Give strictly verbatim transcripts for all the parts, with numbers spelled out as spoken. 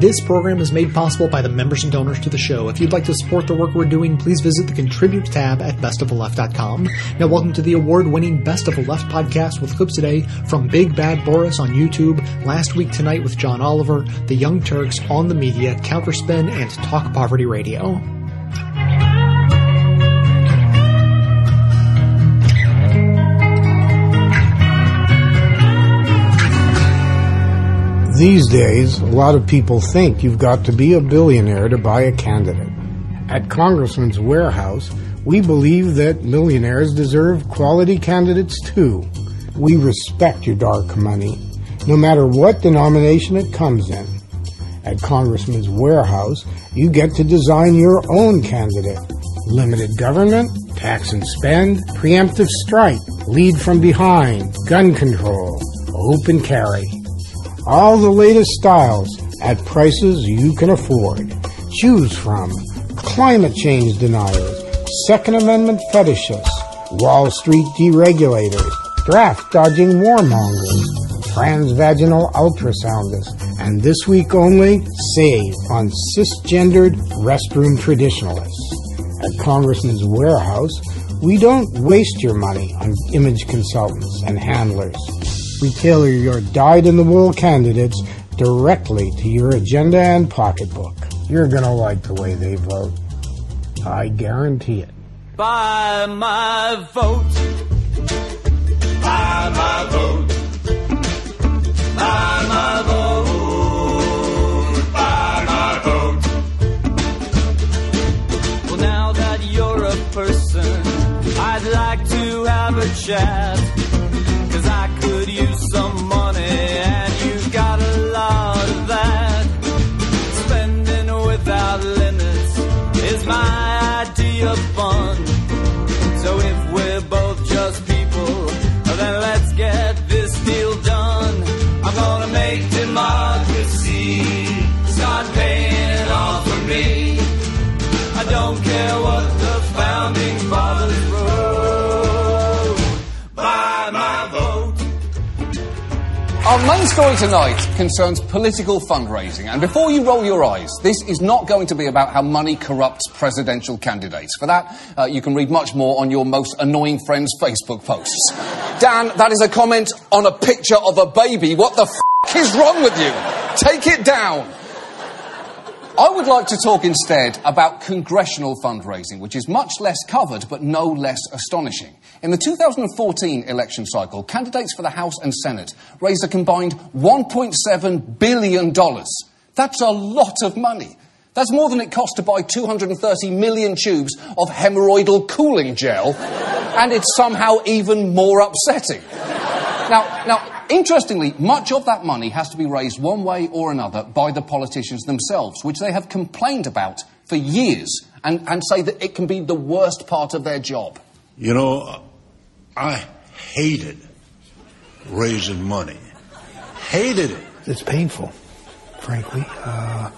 This program is made possible by the members and donors to the show. If you'd like to support the work we're doing, please visit the Contribute tab at best of the left dot com. Now, welcome to the award-winning Best of the Left podcast with clips today from Big Bad Boris on YouTube, Last Week Tonight with John Oliver, The Young Turks, On the Media, Counterspin, and Talk Poverty Radio. These days, a lot of people think you've got to be a billionaire to buy a candidate. At Congressman's Warehouse, we believe that millionaires deserve quality candidates too. We respect your dark money, no matter what denomination it comes in. At Congressman's Warehouse, you get to design your own candidate. Limited government, tax and spend, preemptive strike, lead from behind, gun control, open carry. All the latest styles at prices you can afford. Choose from climate change deniers, Second Amendment fetishists, Wall Street deregulators, draft-dodging warmongers, transvaginal ultrasoundists, and this week only, save on cisgendered restroom traditionalists. At Congressman's Warehouse, we don't waste your money on image consultants and handlers. We tailor your dyed-in-the-wool candidates directly to your agenda and pocketbook. You're going to like the way they vote. I guarantee it. By my vote. By my vote. By my vote. By my vote. Well, now that you're a person, I'd like to have a chat. I could use some money, and you got a lot of that. Spending without limits is my idea of fun. So if we're both just people, then let's get this deal done. I'm gonna make democracy start paying off for me. I don't care what the founding fathers wrote. By my vote. Our main story tonight concerns political fundraising. And before you roll your eyes, this is not going to be about how money corrupts presidential candidates. For that, uh, you can read much more on your most annoying friend's Facebook posts. Dan, that is a comment on a picture of a baby. What the f*** is wrong with you? Take it down. I would like to talk instead about congressional fundraising, which is much less covered but no less astonishing. In the two thousand fourteen election cycle, candidates for the House and Senate raised a combined one point seven billion dollars. That's a lot of money. That's more than it cost to buy two hundred thirty million tubes of hemorrhoidal cooling gel, and it's somehow even more upsetting. Now, now... Interestingly, much of that money has to be raised one way or another by the politicians themselves, which they have complained about for years and, and say that it can be the worst part of their job. You know, I hated raising money. Hated it. It's painful, frankly, uh,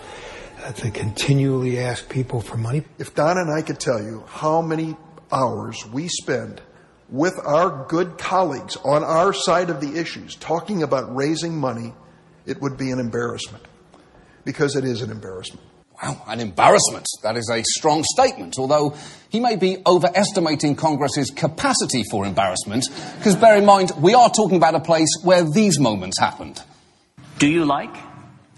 to continually ask people for money. If Don and I could tell you how many hours we spend with our good colleagues on our side of the issues, talking about raising money, it would be an embarrassment. Because it is an embarrassment. Wow, an embarrassment. That is a strong statement, although he may be overestimating Congress's capacity for embarrassment, because bear in mind, we are talking about a place where these moments happened. Do you like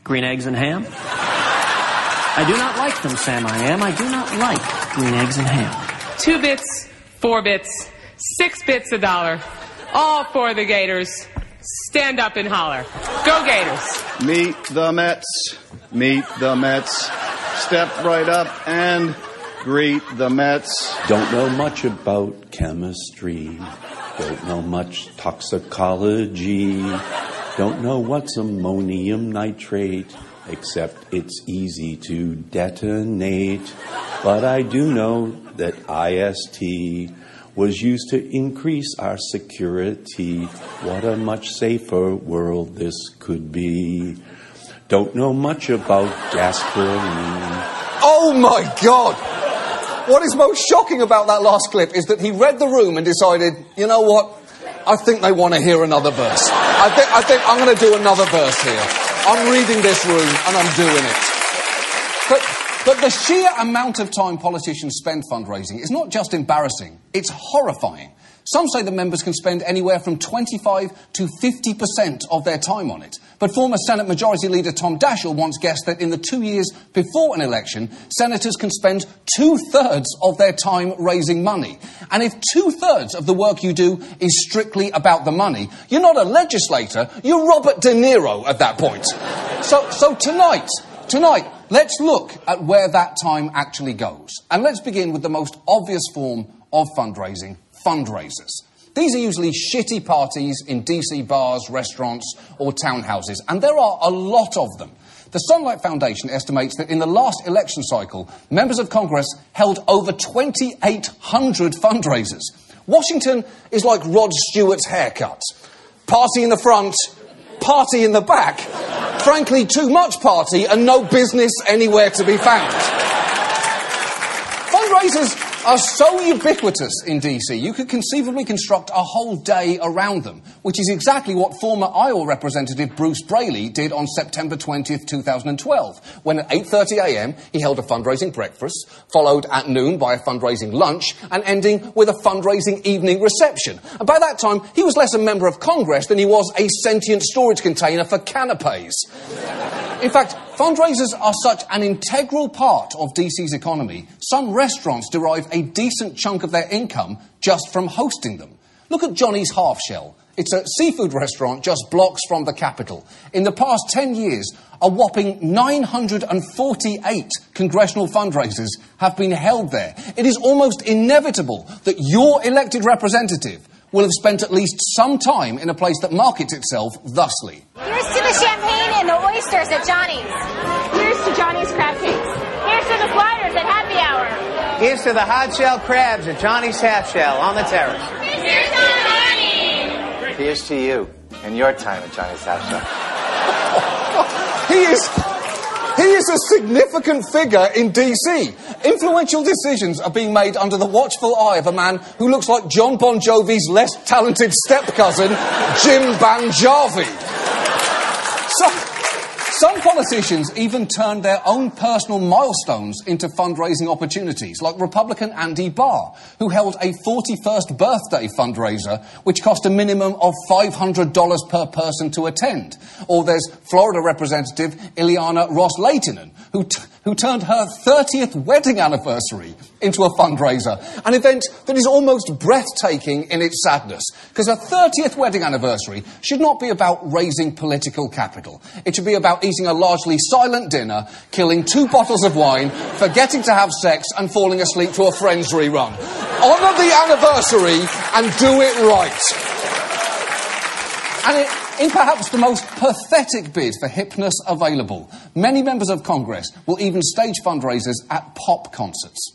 green eggs and ham? I do not like them, Sam, I am. I do not like green eggs and ham. Two bits, four bits. Six bits a dollar. All for the Gators. Stand up and holler. Go Gators. Meet the Mets. Meet the Mets. Step right up and greet the Mets. Don't know much about chemistry. Don't know much toxicology. Don't know what's ammonium nitrate, except it's easy to detonate. But I do know that I S T... was used to increase our security. What a much safer world this could be. Don't know much about gasoline. Oh my God! What is most shocking about that last clip is that he read the room and decided, you know what? I think they want to hear another verse. I think, I think I'm going to do another verse here. I'm reading this room and I'm doing it. But, but the sheer amount of time politicians spend fundraising is not just embarrassing, it's horrifying. Some say the members can spend anywhere from twenty-five to fifty percent of their time on it. But former Senate Majority Leader Tom Daschle once guessed that in the two years before an election, senators can spend two-thirds of their time raising money. And if two-thirds of the work you do is strictly about the money, you're not a legislator, you're Robert De Niro at that point. So, so tonight, tonight, let's look at where that time actually goes. And let's begin with the most obvious form of fundraising: fundraisers. These are usually shitty parties in D C bars, restaurants, or townhouses, and there are a lot of them. The Sunlight Foundation estimates that in the last election cycle, members of Congress held over twenty-eight hundred fundraisers. Washington is like Rod Stewart's haircut. Party in the front, party in the back. Frankly, too much party and no business anywhere to be found. Fundraisers are so ubiquitous in D C, you could conceivably construct a whole day around them, which is exactly what former Iowa Representative Bruce Braley did on September twentieth, two thousand twelve, when at eight thirty a m he held a fundraising breakfast, followed at noon by a fundraising lunch, and ending with a fundraising evening reception. And by that time, he was less a member of Congress than he was a sentient storage container for canapés. In fact, fundraisers are such an integral part of D C's economy, some restaurants derive a decent chunk of their income just from hosting them. Look at Johnny's Half Shell. It's a seafood restaurant just blocks from the capital. In the past ten years, a whopping nine hundred forty-eight congressional fundraisers have been held there. It is almost inevitable that your elected representative will have spent at least some time in a place that markets itself thusly. Here's to the champagne and the oysters at Johnny's. Here's to Johnny's crab cakes. Here's to the flyers at happy hour. Here's to the hard shell crabs at Johnny's Half Shell on the terrace. Here's, here's to Johnny! Here's to you and your time at Johnny's Half Shell. He is... He is a significant figure in D C. Influential decisions are being made under the watchful eye of a man who looks like John Bon Jovi's less talented step-cousin, Jim Banjavi. So, some politicians even turn their own personal milestones into fundraising opportunities, like Republican Andy Barr, who held a forty-first birthday fundraiser, which cost a minimum of five hundred dollars per person to attend. Or there's Florida Representative Ileana Ros-Lehtinen, who, t- who turned her thirtieth wedding anniversary into a fundraiser, an event that is almost breathtaking in its sadness, because a thirtieth wedding anniversary should not be about raising political capital. It should be about eating a largely silent dinner, killing two bottles of wine, forgetting to have sex, and falling asleep to a Friends rerun. Honour the anniversary and do it right. And it, in perhaps the most pathetic bid for hipness available, many members of Congress will even stage fundraisers at pop concerts.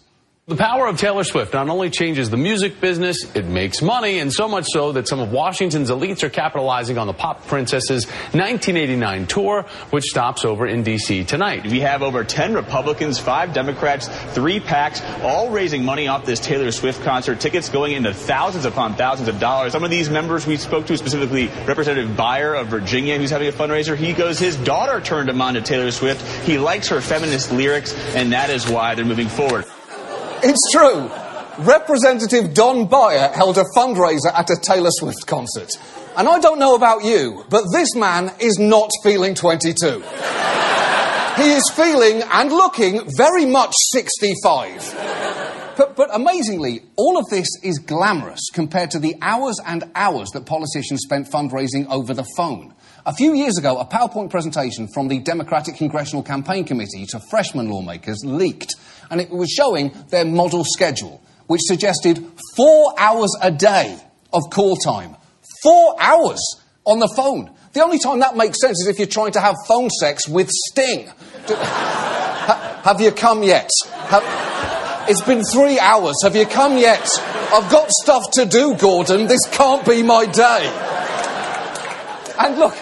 The power of Taylor Swift not only changes the music business, it makes money, and so much so that some of Washington's elites are capitalizing on the pop princess's nineteen eighty-nine tour, which stops over in D C tonight. We have over ten Republicans, five Democrats, three PACs, all raising money off this Taylor Swift concert. Tickets going into thousands upon thousands of dollars. Some of these members we spoke to, specifically Representative Beyer of Virginia, who's having a fundraiser. He goes, his daughter turned him on to Taylor Swift. He likes her feminist lyrics, and that is why they're moving forward. It's true. Representative Don Beyer held a fundraiser at a Taylor Swift concert. And I don't know about you, but this man is not feeling twenty-two. He is feeling and looking very much sixty-five. But, but amazingly, all of this is glamorous compared to the hours and hours that politicians spent fundraising over the phone. A few years ago, a PowerPoint presentation from the Democratic Congressional Campaign Committee to freshman lawmakers leaked, and it was showing their model schedule, which suggested four hours a day of call time. Four hours on the phone. The only time that makes sense is if you're trying to have phone sex with Sting. Do, ha, have you come yet? Have, it's been three hours. Have you come yet? I've got stuff to do, Gordon. This can't be my day. And look,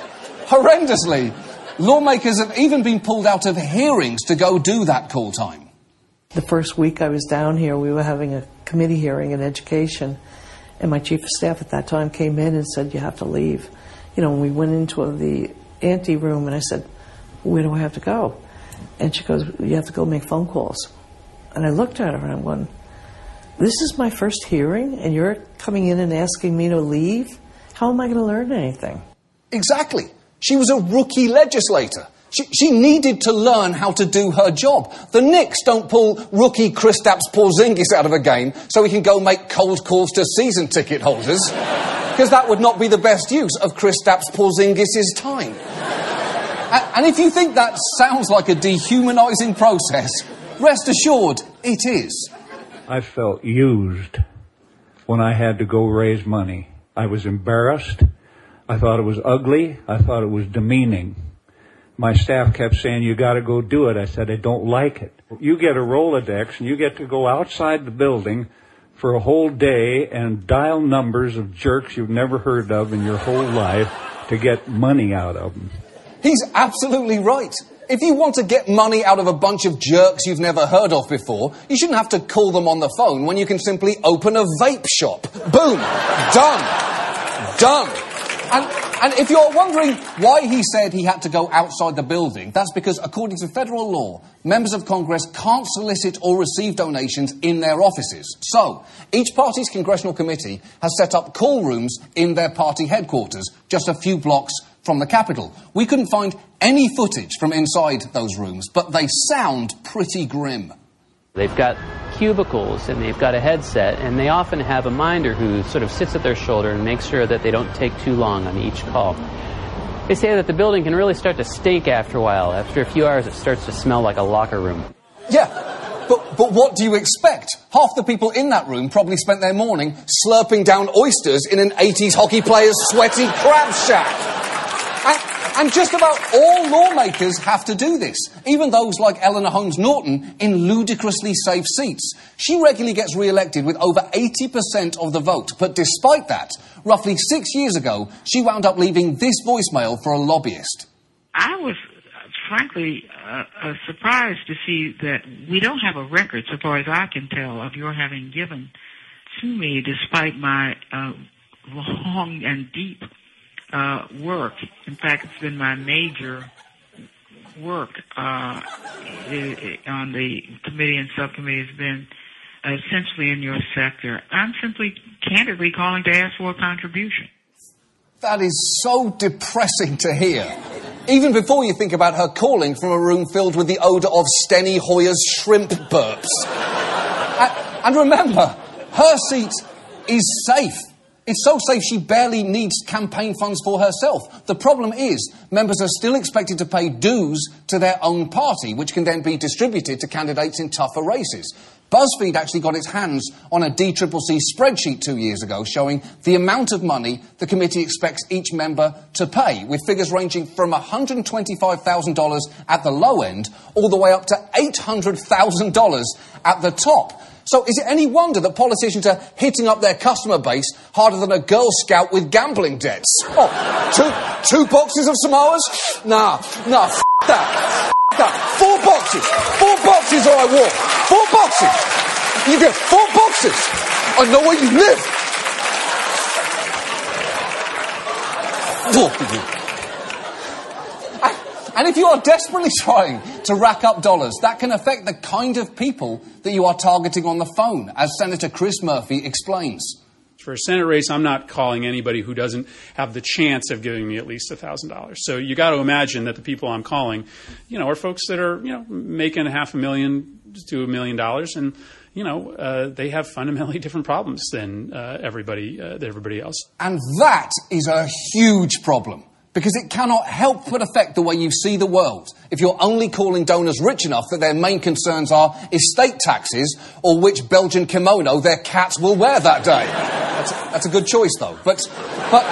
horrendously, lawmakers have even been pulled out of hearings to go do that call time. The first week I was down here, we were having a committee hearing in education, and my chief of staff at that time came in and said, you have to leave. You know, and we went into the ante room, and I said, where do I have to go? And she goes, you have to go make phone calls. And I looked at her and I'm going, this is my first hearing and you're coming in and asking me to leave? How am I going to learn anything? Exactly. She was a rookie legislator. She, she needed to learn how to do her job. The Knicks don't pull rookie Kristaps Porzingis out of a game so he can go make cold calls to season ticket holders, because that would not be the best use of Kristaps Porzingis' time. And, and if you think that sounds like a dehumanising process, rest assured, it is. I felt used when I had to go raise money. I was embarrassed. I thought it was ugly. I thought it was demeaning. My staff kept saying, you got to go do it. I said, I don't like it. You get a Rolodex and you get to go outside the building for a whole day and dial numbers of jerks you've never heard of in your whole life to get money out of them. He's absolutely right. If you want to get money out of a bunch of jerks you've never heard of before, you shouldn't have to call them on the phone when you can simply open a vape shop. Boom. Done. Done. And... And if you're wondering why he said he had to go outside the building, that's because, according to federal law, members of Congress can't solicit or receive donations in their offices. So, each party's congressional committee has set up call rooms in their party headquarters, just a few blocks from the Capitol. We couldn't find any footage from inside those rooms, but they sound pretty grim. They've got cubicles and they've got a headset, and they often have a minder who sort of sits at their shoulder and makes sure that they don't take too long on each call. They say that the building can really start to stink after a while. After a few hours, it starts to smell like a locker room. Yeah, but, but what do you expect? Half the people in that room probably spent their morning slurping down oysters in an eighties hockey player's sweaty crab shack. And just about all lawmakers have to do this, even those like Eleanor Holmes Norton in ludicrously safe seats. She regularly gets re-elected with over eighty percent of the vote, but despite that, roughly six years ago, she wound up leaving this voicemail for a lobbyist. I was, frankly, uh, uh, surprised to see that we don't have a record, so far as I can tell, of your having given to me, despite my uh, long and deep Uh, work. In fact, it's been my major work uh, it, it, on the committee and subcommittee has been essentially in your sector. I'm simply candidly calling to ask for a contribution. That is so depressing to hear. Even before you think about her calling from a room filled with the odour of Steny Hoyer's shrimp burps. and, and remember, her seat is safe. It's so safe she barely needs campaign funds for herself. The problem is, members are still expected to pay dues to their own party, which can then be distributed to candidates in tougher races. BuzzFeed actually got its hands on a D C C C spreadsheet two years ago showing the amount of money the committee expects each member to pay, with figures ranging from one hundred twenty-five thousand dollars at the low end all the way up to eight hundred thousand dollars at the top. So is it any wonder that politicians are hitting up their customer base harder than a Girl Scout with gambling debts? Oh, two, two boxes of Samoas? Nah, nah, f*** that, f*** that. Four boxes, four boxes or I walk. Four boxes. You get four boxes. I know where you live. Four people. And if you are desperately trying to rack up dollars, that can affect the kind of people that you are targeting on the phone, as Senator Chris Murphy explains. For a Senate race, I'm not calling anybody who doesn't have the chance of giving me at least one thousand dollars. So you got to imagine that the people I'm calling, you know, are folks that are, you know, making half a million to a million dollars, and, you know, uh, they have fundamentally different problems than uh, everybody, uh, than everybody else. And that is a huge problem, because it cannot help but affect the way you see the world if you're only calling donors rich enough that their main concerns are estate taxes or which Belgian kimono their cats will wear that day. That's, that's a good choice, though. But, but,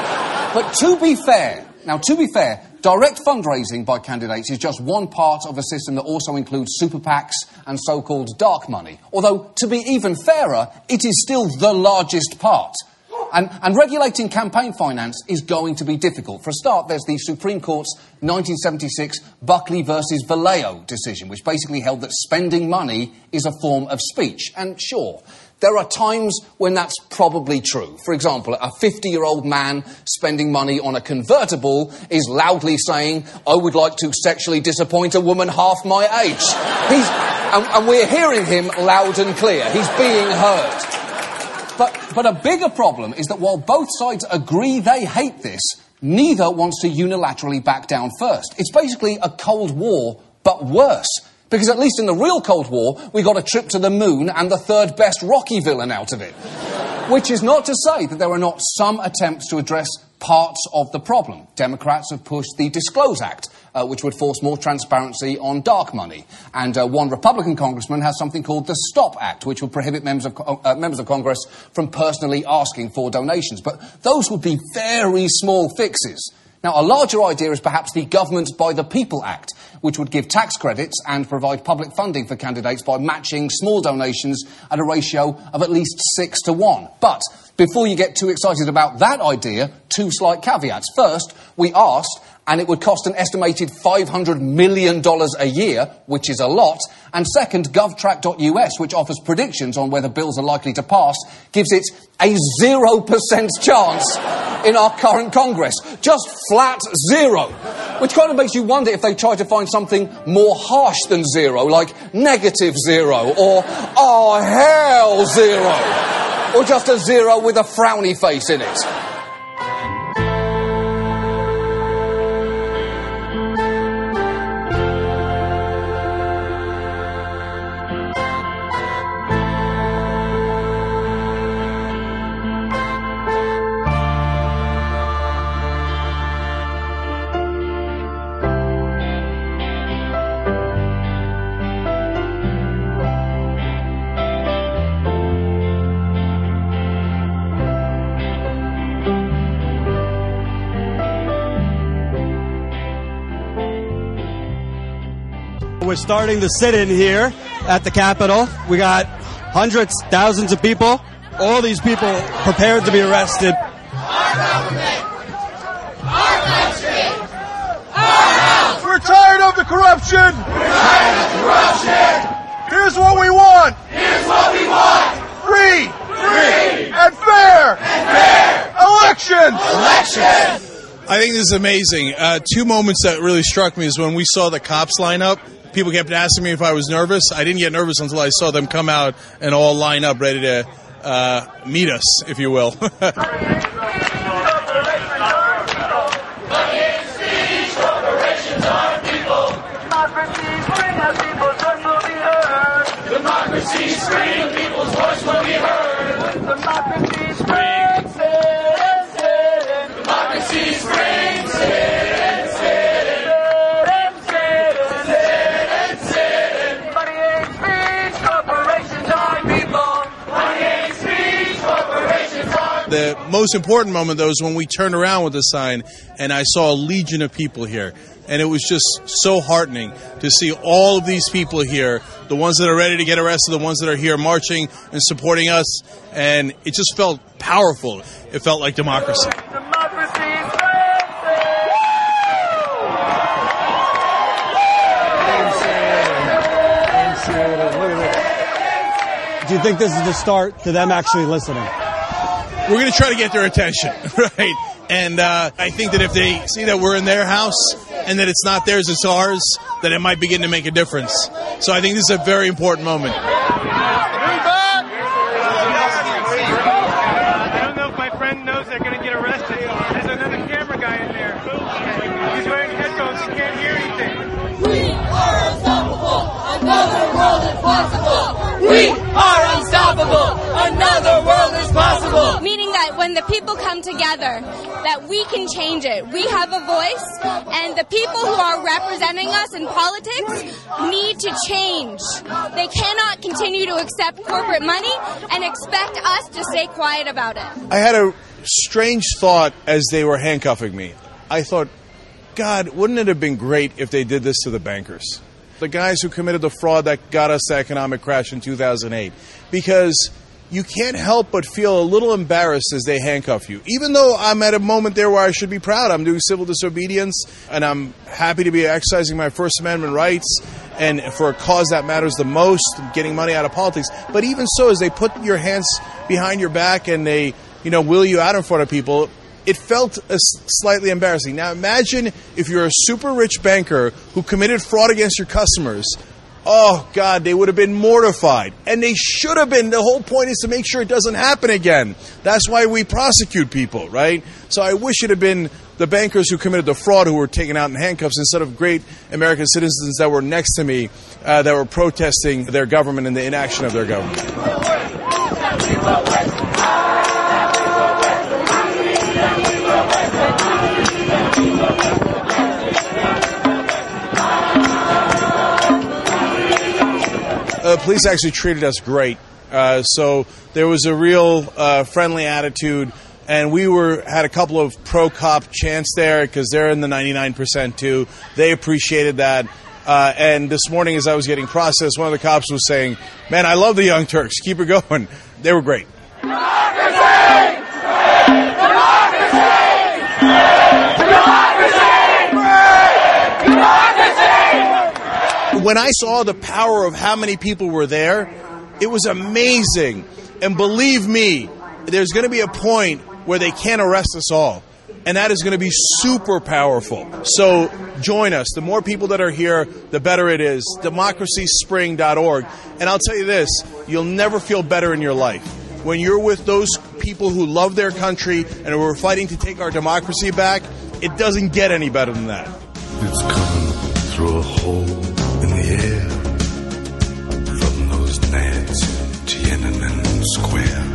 but to be fair, now, to be fair, direct fundraising by candidates is just one part of a system that also includes super PACs and so-called dark money. Although, to be even fairer, it is still the largest part. And, and regulating campaign finance is going to be difficult. For a start, there's the Supreme Court's nineteen seventy-six Buckley versus Valeo decision, which basically held that spending money is a form of speech. And sure, There are times when that's probably true. For example, a fifty-year-old man spending money on a convertible is loudly saying, I would like to sexually disappoint a woman half my age. He's, and, and we're hearing him loud and clear. He's being heard. But, but a bigger problem is that while both sides agree they hate this, neither wants to unilaterally back down first. It's basically a Cold War, but worse. Because at least in the real Cold War, we got a trip to the moon and the third best Rocky villain out of it. Which is not to say that there are not some attempts to address parts of the problem. Democrats have pushed the Disclose Act, uh, which would force more transparency on dark money. And uh, one Republican congressman has something called the Stop Act, which would prohibit members of, co- uh, members of Congress from personally asking for donations. But those would be very small fixes. Now, a larger idea is perhaps the Government by the People Act, which would give tax credits and provide public funding for candidates by matching small donations at a ratio of at least six to one. But before you get too excited about that idea, two slight caveats. First, we asked, and it would cost an estimated five hundred million dollars a year, which is a lot. And second, govtrack dot U S, which offers predictions on whether bills are likely to pass, gives it a zero percent chance in our current Congress. Just flat zero. Which kind of makes you wonder if they try to find something more harsh than zero, like negative zero, or oh hell zero, or just a zero with a frowny face in it. We're starting the sit-in here at the Capitol. We got hundreds, thousands of people. All these people prepared to be arrested. Our government, our country, our house. We're tired of the corruption. We're tired of the corruption. Here's what we want. Here's what we want. Free, free, and fair, and fair elections. Elections. I think this is amazing. Uh, two moments that really struck me is when we saw the cops line up. People kept asking me if I was nervous. I didn't get nervous until I saw them come out and all line up ready to uh, meet us, if you will. Democracy scream, people's voice will be heard. Democracy screams, democracy screams. The most important moment, though, is when we turned around with the sign and I saw a legion of people here. And it was just so heartening to see all of these people here, the ones that are ready to get arrested, the ones that are here marching and supporting us. And it just felt powerful. It felt like democracy. Do you think this is the start to them actually listening? We're going to try to get their attention, right? And uh, I think that if they see that we're in their house and that it's not theirs, it's ours, that it might begin to make a difference. So I think this is a very important moment. Move back! I don't know if my friend knows they're going to get arrested. There's another camera guy in there. He's wearing headphones. He can't hear anything. We are unstoppable. Another world is possible. We are unstoppable. Another world is possible. Meaning that when the people come together, that we can change it. We have a voice, and the people who are representing us in politics need to change. They cannot continue to accept corporate money and expect us to stay quiet about it. I had a strange thought as they were handcuffing me. I thought, God, wouldn't it have been great if they did this to the bankers? The guys who committed the fraud that got us the economic crash in two thousand eight. Because you can't help but feel a little embarrassed as they handcuff you. Even though I'm at a moment there where I should be proud. I'm doing civil disobedience, and I'm happy to be exercising my First Amendment rights, and for a cause that matters the most, getting money out of politics. But even so, as they put your hands behind your back and they, you know, wheel you out in front of people, it felt uh, slightly embarrassing. Now, imagine if you're a super rich banker who committed fraud against your customers. Oh, God, they would have been mortified. And they should have been. The whole point is to make sure it doesn't happen again. That's why we prosecute people, right? So I wish it had been the bankers who committed the fraud who were taken out in handcuffs instead of great American citizens that were next to me uh, that were protesting their government and the inaction of their government. The police actually treated us great. Uh, so there was a real uh, friendly attitude. And we were had a couple of pro-cop chants there because they're in the ninety-nine percent too. They appreciated that. Uh, and this morning as I was getting processed, one of the cops was saying, man, I love the Young Turks. Keep it going. They were great. Democracy! When I saw the power of how many people were there, it was amazing. And believe me, there's going to be a point where they can't arrest us all. And that is going to be super powerful. So join us. The more people that are here, the better it is. democracy spring dot org. And I'll tell you this, you'll never feel better in your life when you're with those people who love their country and who are fighting to take our democracy back. It doesn't get any better than that. It's coming through a hole. Yeah, from those nights at Tiananmen Square.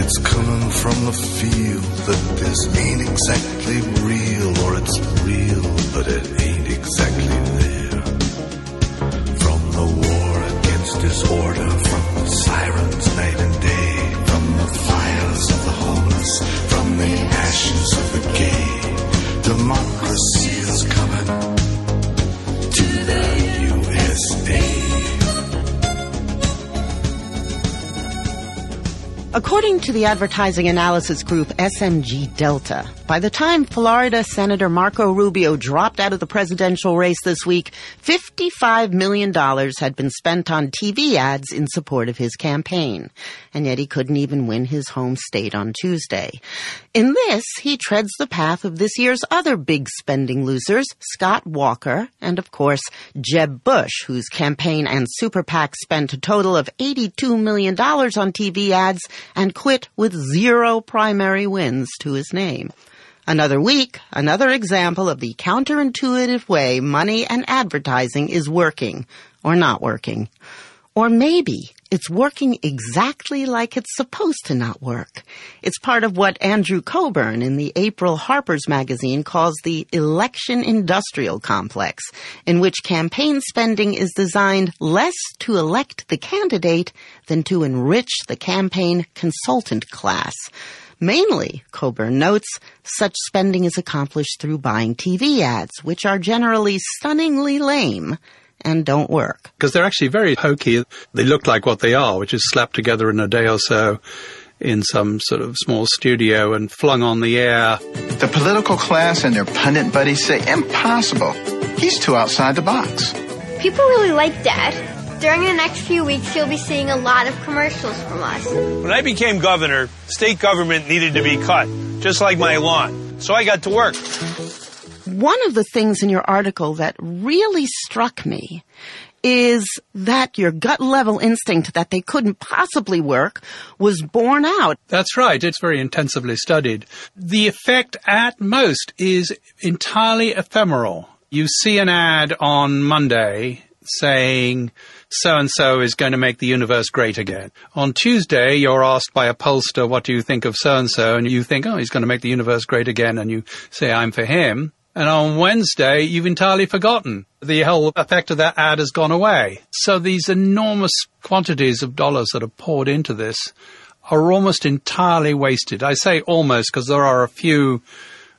It's coming from the field that this ain't exactly real, or it's real, but it ain't exactly there. From the war against disorder, from the sirens night and day, from the fires of the homeless, from the ashes of the gay. Democracy is coming. According to the advertising analysis group S M G Delta, by the time Florida Senator Marco Rubio dropped out of the presidential race this week, fifty-five million dollars had been spent on T V ads in support of his campaign. And yet he couldn't even win his home state on Tuesday. In this, he treads the path of this year's other big spending losers, Scott Walker and, of course, Jeb Bush, whose campaign and super PAC spent a total of eighty-two million dollars on T V ads and quit with zero primary wins to his name. Another week, another example of the counterintuitive way money and advertising is working, or not working. Or maybe it's working exactly like it's supposed to not work. It's part of what Andrew Coburn in the April Harper's Magazine calls the election industrial complex, in which campaign spending is designed less to elect the candidate than to enrich the campaign consultant class. Mainly, Coburn notes, such spending is accomplished through buying T V ads, which are generally stunningly lame and don't work. Because they're actually very hokey. They look like what they are, which is slapped together in a day or so in some sort of small studio and flung on the air. The political class and their pundit buddies say, impossible. He's too outside the box. People really like that. During the next few weeks, you'll be seeing a lot of commercials from us. When I became governor, state government needed to be cut, just like my lawn. So I got to work. One of the things in your article that really struck me is that your gut-level instinct that they couldn't possibly work was borne out. That's right. It's very intensively studied. The effect at most is entirely ephemeral. You see an ad on Monday saying so-and-so is going to make the universe great again. On Tuesday, you're asked by a pollster, what do you think of so-and-so? And you think, oh, he's going to make the universe great again. And you say, I'm for him. And on Wednesday, you've entirely forgotten. The whole effect of that ad has gone away. So these enormous quantities of dollars that are poured into this are almost entirely wasted. I say almost because there are a few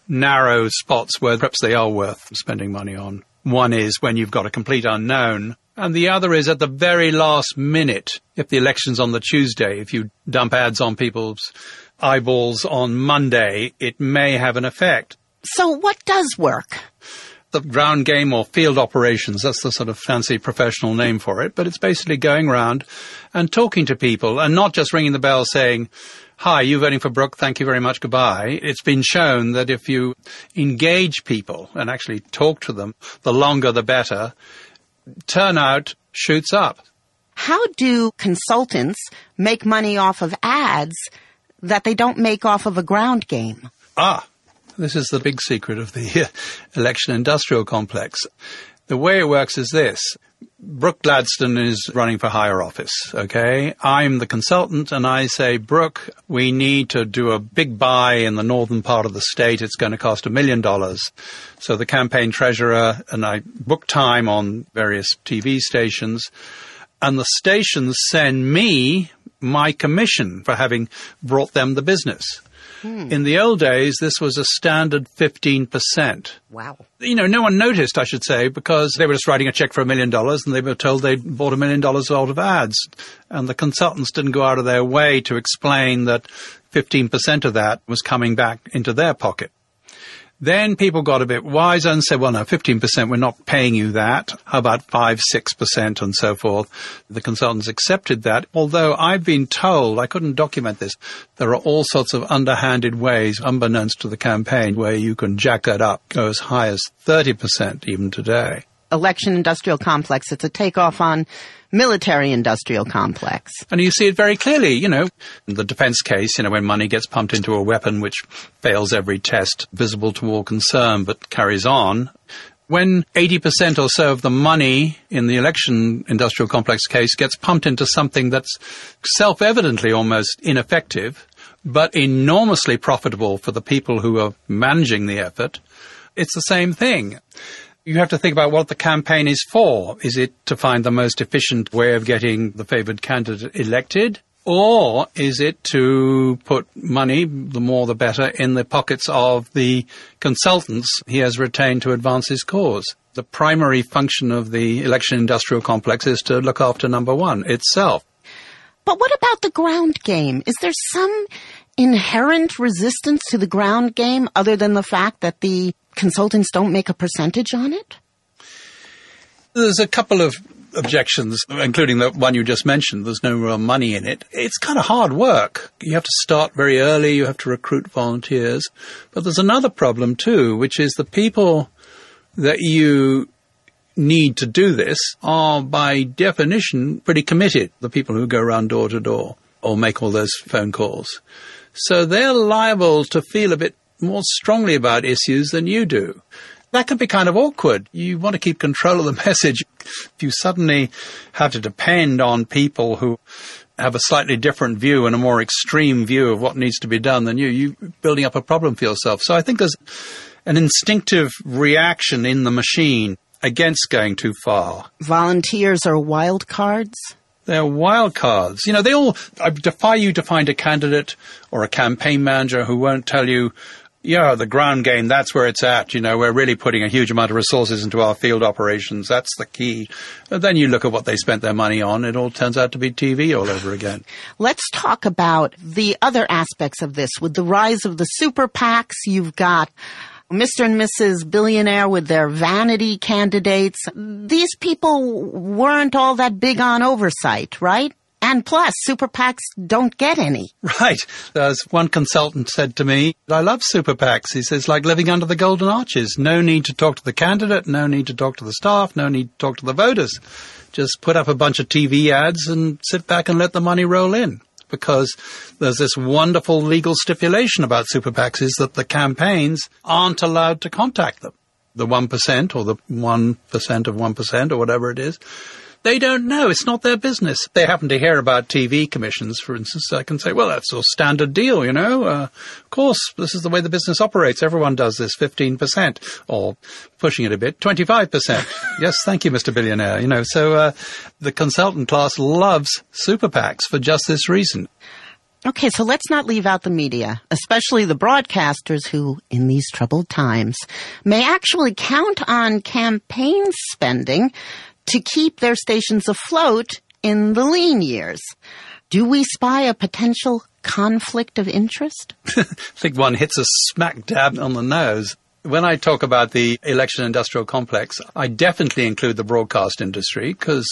narrow spots where perhaps they are worth spending money on. One is when you've got a complete unknown, and the other is at the very last minute. If the election's on the Tuesday, if you dump ads on people's eyeballs on Monday, it may have an effect. So what does work? the ground game or field operations. That's the sort of fancy professional name for it. But it's basically going around and talking to people and not just ringing the bell saying, hi, you're voting for Brooke, thank you very much, goodbye. It's been shown that if you engage people and actually talk to them, the longer the better, turnout shoots up. How do consultants make money off of ads that they don't make off of a ground game? Ah, this is the big secret of the election industrial complex. The way it works is this. Brooke Gladstone is running for higher office, okay? I'm the consultant, and I say, Brooke, we need to do a big buy in the northern part of the state. It's going to cost a million dollars. So the campaign treasurer and I book time on various T V stations, and the stations send me my commission for having brought them the business. Hmm. In the old days, this was a standard fifteen percent. Wow. You know, no one noticed, I should say, because they were just writing a check for a million dollars and they were told they bought a million dollars worth of ads. And the consultants didn't go out of their way to explain that fifteen percent of that was coming back into their pocket. Then people got a bit wiser and said, well, no, fifteen percent, we're not paying you that. How about five, six percent and so forth? The consultants accepted that, although I've been told, I couldn't document this, there are all sorts of underhanded ways, unbeknownst to the campaign, where you can jack that up, go as high as thirty percent even today. Election industrial complex, it's a takeoff on military industrial complex. And you see it very clearly, you know, in the defense case, you know, when money gets pumped into a weapon which fails every test, visible to all concern, but carries on. When eighty percent or so of the money in the election industrial complex case gets pumped into something that's self-evidently almost ineffective, but enormously profitable for the people who are managing the effort, it's the same thing. You have to think about what the campaign is for. Is it to find the most efficient way of getting the favoured candidate elected? Or is it to put money, the more the better, in the pockets of the consultants he has retained to advance his cause? The primary function of the election industrial complex is to look after number one, itself. But what about the ground game? Is there some inherent resistance to the ground game other than the fact that the consultants don't make a percentage on it? There's a couple of objections, including the one you just mentioned. There's no real money in it. It's kind of hard work. You have to start very early. You have to recruit volunteers. But there's another problem, too, which is the people that you need to do this are, by definition, pretty committed, the people who go around door to door or make all those phone calls. So they're liable to feel a bit more strongly about issues than you do. That can be kind of awkward. You want to keep control of the message. If you suddenly have to depend on people who have a slightly different view and a more extreme view of what needs to be done than you, you're building up a problem for yourself. So I think there's an instinctive reaction in the machine against going too far. Volunteers are wild cards? They're wild cards. You know, they all, I defy you to find a candidate or a campaign manager who won't tell you, yeah, the ground game, that's where it's at. You know, we're really putting a huge amount of resources into our field operations. That's the key. And then you look at what they spent their money on. It all turns out to be T V all over again. Let's talk about the other aspects of this. With the rise of the super PACs, you've got Mister and Missus Billionaire with their vanity candidates. These people weren't all that big on oversight, right? And plus, super PACs don't get any. Right. As one consultant said to me, I love super PACs. He says, like living under the golden arches. No need to talk to the candidate, no need to talk to the staff, no need to talk to the voters. Just put up a bunch of T V ads and sit back and let the money roll in. Because there's this wonderful legal stipulation about super PACs is that the campaigns aren't allowed to contact them. The one percent or the one percent of one percent or whatever it is. They don't know. It's not their business. They happen to hear about T V commissions, for instance. I can say, well, that's a standard deal, you know. Uh, of course, this is the way the business operates. Everyone does this, fifteen percent, or pushing it a bit, twenty-five percent. Yes, thank you, Mister Billionaire. You know, so uh, the consultant class loves super PACs for just this reason. Okay, so let's not leave out the media, especially the broadcasters who, in these troubled times, may actually count on campaign spending to keep their stations afloat in the lean years. Do we spy a potential conflict of interest? I think one hits a smack dab on the nose. When I talk about the election industrial complex, I definitely include the broadcast industry, because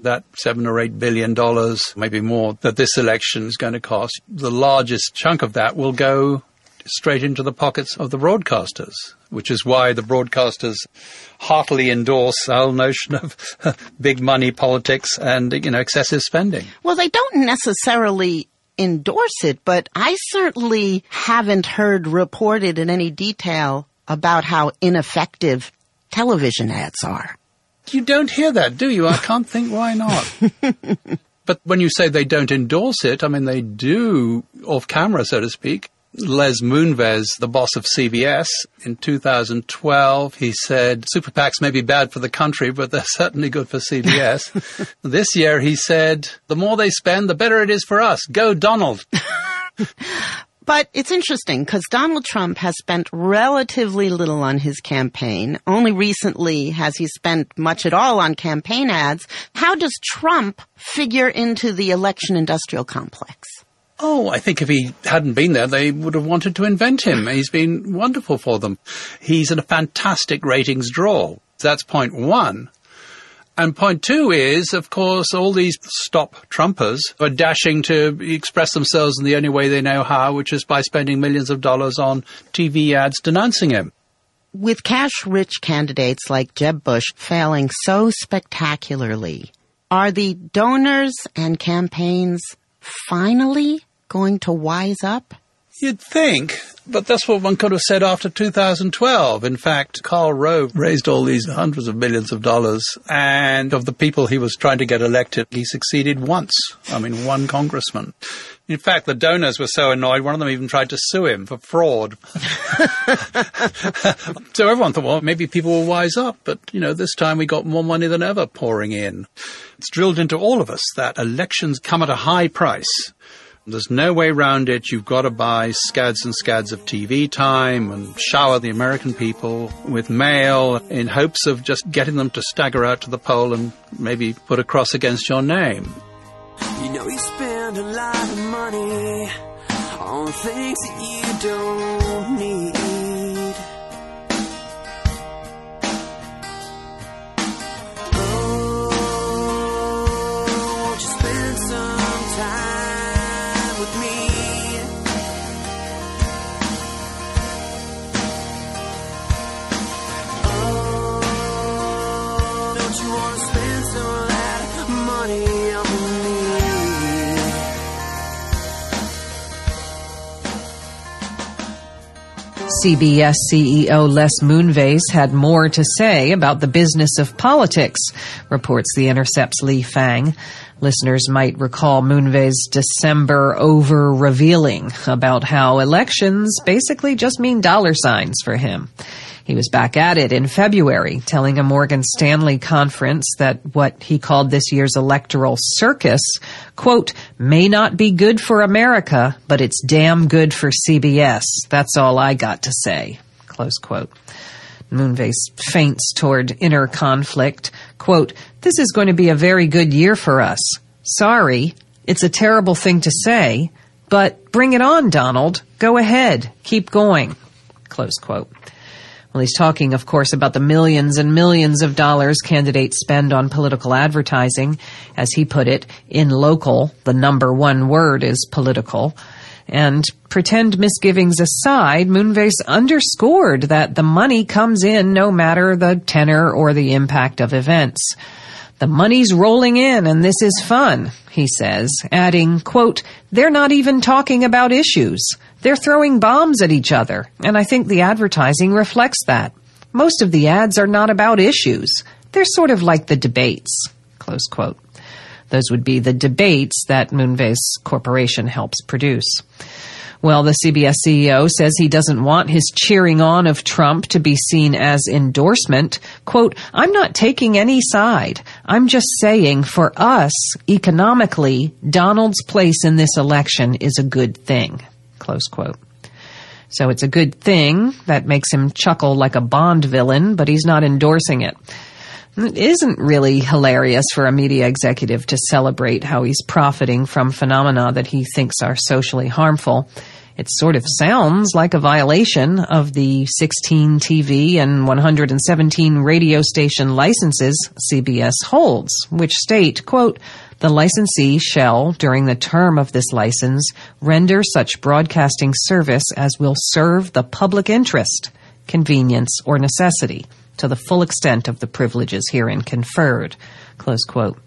that seven or eight billion dollars, maybe more, that this election is going to cost, the largest chunk of that will go straight into the pockets of the broadcasters, which is why the broadcasters heartily endorse the whole notion of big money politics and, you know, excessive spending. Well, they don't necessarily endorse it, but I certainly haven't heard reported in any detail about how ineffective television ads are. You don't hear that, do you? I can't think why not. But when you say they don't endorse it, I mean, they do off camera, so to speak. Les Moonves, the boss of C B S, in two thousand twelve, he said, super PACs may be bad for the country, but they're certainly good for C B S. This year, he said, the more they spend, the better it is for us. Go, Donald. But it's interesting because Donald Trump has spent relatively little on his campaign. Only recently has he spent much at all on campaign ads. How does Trump figure into the election industrial complex? Oh, I think if he hadn't been there, they would have wanted to invent him. He's been wonderful for them. He's in a fantastic ratings draw. That's point one. And point two is, of course, all these stop Trumpers are dashing to express themselves in the only way they know how, which is by spending millions of dollars on T V ads denouncing him. With cash-rich candidates like Jeb Bush failing so spectacularly, are the donors and campaigns finally going to wise up? You'd think, but that's what one could have said after two thousand twelve. In fact, Karl Rove raised all these hundreds of millions of dollars, and of the people he was trying to get elected, he succeeded once. I mean, one congressman. In fact, the donors were so annoyed, one of them even tried to sue him for fraud. So everyone thought, well, maybe people will wise up, but, you know, this time we got more money than ever pouring in. It's drilled into all of us that elections come at a high price. There's no way around it. You've got to buy scads and scads of T V time and shower the American people with mail in hopes of just getting them to stagger out to the poll and maybe put a cross against your name. You know you spend a lot of money on things that you don't need. Oh, just spend some time with me. Oh, don't you want to spend some of that money on me? C B S C E O Les Moonves had more to say about the business of politics, reports The Intercept's Lee Fang. Listeners might recall Moonves' December over-revealing about how elections basically just mean dollar signs for him. He was back at it in February, telling a Morgan Stanley conference that what he called this year's electoral circus, quote, may not be good for America, but it's damn good for C B S. That's all I got to say, close quote. Moonves faints toward inner conflict. Quote, this is going to be a very good year for us. Sorry, it's a terrible thing to say, but bring it on, Donald. Go ahead. Keep going. Close quote. Well, he's talking, of course, about the millions and millions of dollars candidates spend on political advertising. As he put it, in local, the number one word is political. And pretend misgivings aside, Moonves underscored that the money comes in no matter the tenor or the impact of events. The money's rolling in and this is fun, he says, adding, quote, they're not even talking about issues. They're throwing bombs at each other. And I think the advertising reflects that. Most of the ads are not about issues. They're sort of like the debates, close quote. Those would be the debates that Moonves' corporation helps produce. Well, the C B S C E O says he doesn't want his cheering on of Trump to be seen as endorsement. Quote, I'm not taking any side. I'm just saying for us, economically, Donald's place in this election is a good thing. Close quote. So it's a good thing that makes him chuckle like a Bond villain, but he's not endorsing it. It isn't really hilarious for a media executive to celebrate how he's profiting from phenomena that he thinks are socially harmful. It sort of sounds like a violation of the sixteen T V and one hundred seventeen radio station licenses C B S holds, which state, quote, "The licensee shall, during the term of this license, render such broadcasting service as will serve the public interest, convenience, or necessity, to the full extent of the privileges herein conferred," close quote.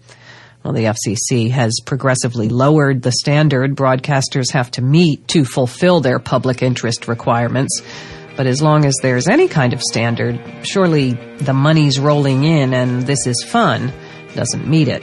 Well, the F C C has progressively lowered the standard broadcasters have to meet to fulfill their public interest requirements. But as long as there's any kind of standard, surely the money's rolling in and this is fun doesn't meet it.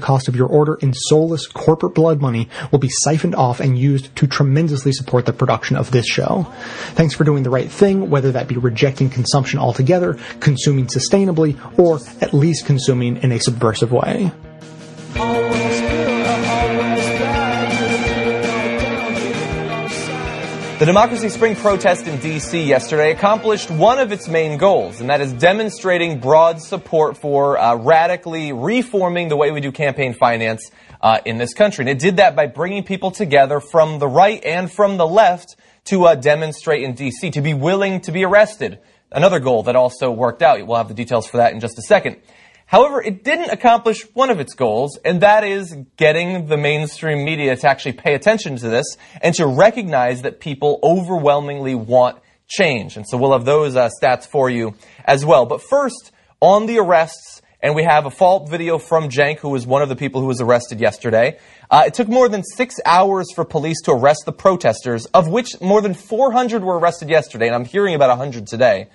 cost of your order in soulless corporate blood money will be siphoned off and used to tremendously support the production of this show. Thanks for doing the right thing, whether that be rejecting consumption altogether, consuming sustainably, or at least consuming in a subversive way. The Democracy Spring protest in D C yesterday accomplished one of its main goals, and that is demonstrating broad support for uh, radically reforming the way we do campaign finance uh, in this country. And it did that by bringing people together from the right and from the left to uh, demonstrate in D C, to be willing to be arrested. Another goal that also worked out. We'll have the details for that in just a second. However, it didn't accomplish one of its goals, and that is getting the mainstream media to actually pay attention to this and to recognize that people overwhelmingly want change. And so we'll have those uh, stats for you as well. But first, on the arrests, and we have a follow-up video from Cenk, who was one of the people who was arrested yesterday. Uh, it took more than six hours for police to arrest the protesters, of which more than four hundred were arrested yesterday, and I'm hearing about one hundred today.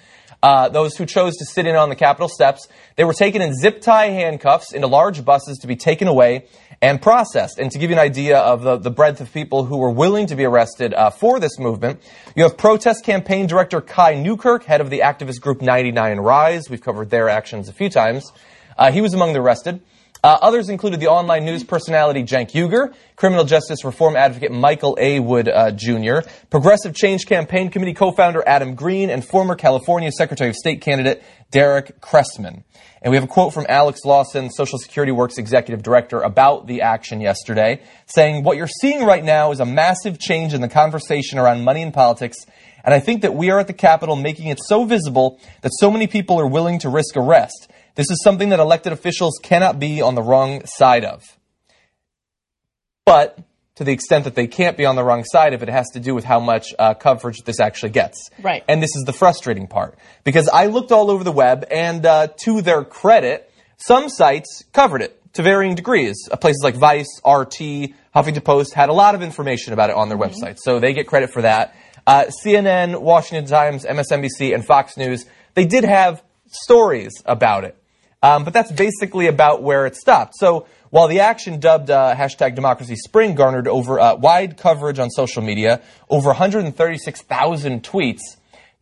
Uh, those who chose to sit in on the Capitol steps, they were taken in zip-tie handcuffs into large buses to be taken away and processed. And to give you an idea of the, the breadth of people who were willing to be arrested uh, for this movement, you have protest campaign director Kai Newkirk, head of the activist group ninety-nine Rise. We've covered their actions a few times. Uh, he was among the arrested. Uh, others included the online news personality Cenk Uygur, criminal justice reform advocate Michael A. Wood uh, Junior, Progressive Change Campaign Committee co-founder Adam Green, and former California Secretary of State candidate Derek Cressman. And we have a quote from Alex Lawson, Social Security Works Executive Director, about the action yesterday, saying, "What you're seeing right now is a massive change in the conversation around money and politics, and I think that we are at the Capitol making it so visible that so many people are willing to risk arrest. This is something that elected officials cannot be on the wrong side of." But to the extent that they can't be on the wrong side of it, it has to do with how much uh, coverage this actually gets. Right. And this is the frustrating part, because I looked all over the web, and uh, to their credit, some sites covered it to varying degrees. Uh, places like Vice, R T, Huffington Post had a lot of information about it on their mm-hmm. website, so they get credit for that. Uh, C N N, Washington Times, M S N B C, and Fox News, they did have stories about it. Um, but that's basically about where it stopped. So while the action dubbed uh, hashtag Democracy Spring garnered over uh, wide coverage on social media, over one hundred thirty-six thousand tweets,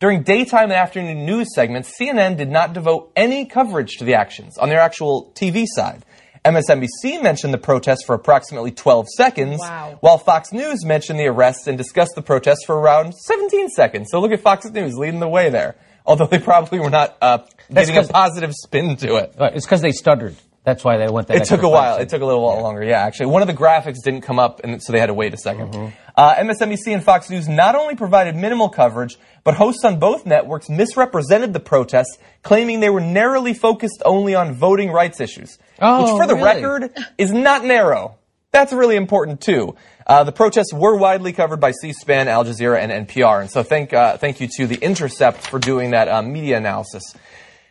during daytime and afternoon news segments, C N N did not devote any coverage to the actions on their actual T V side. M S N B C mentioned the protests for approximately twelve seconds, wow. while Fox News mentioned the arrests and discussed the protests for around seventeen seconds. So look at Fox News leading the way there. Although they probably were not uh, getting a positive spin to it. Right, it's because they stuttered. That's why they went that. It took a while. It took a little while yeah. longer. Yeah, actually. One of the graphics didn't come up, and so they had to wait a second. Mm-hmm. Uh, M S N B C and Fox News not only provided minimal coverage, but hosts on both networks misrepresented the protests, claiming they were narrowly focused only on voting rights issues. Oh, which, for the really? record, is not narrow. That's really important, too. Uh, the protests were widely covered by C-SPAN, Al Jazeera, and N P R. And so thank uh, thank you to The Intercept for doing that uh, media analysis.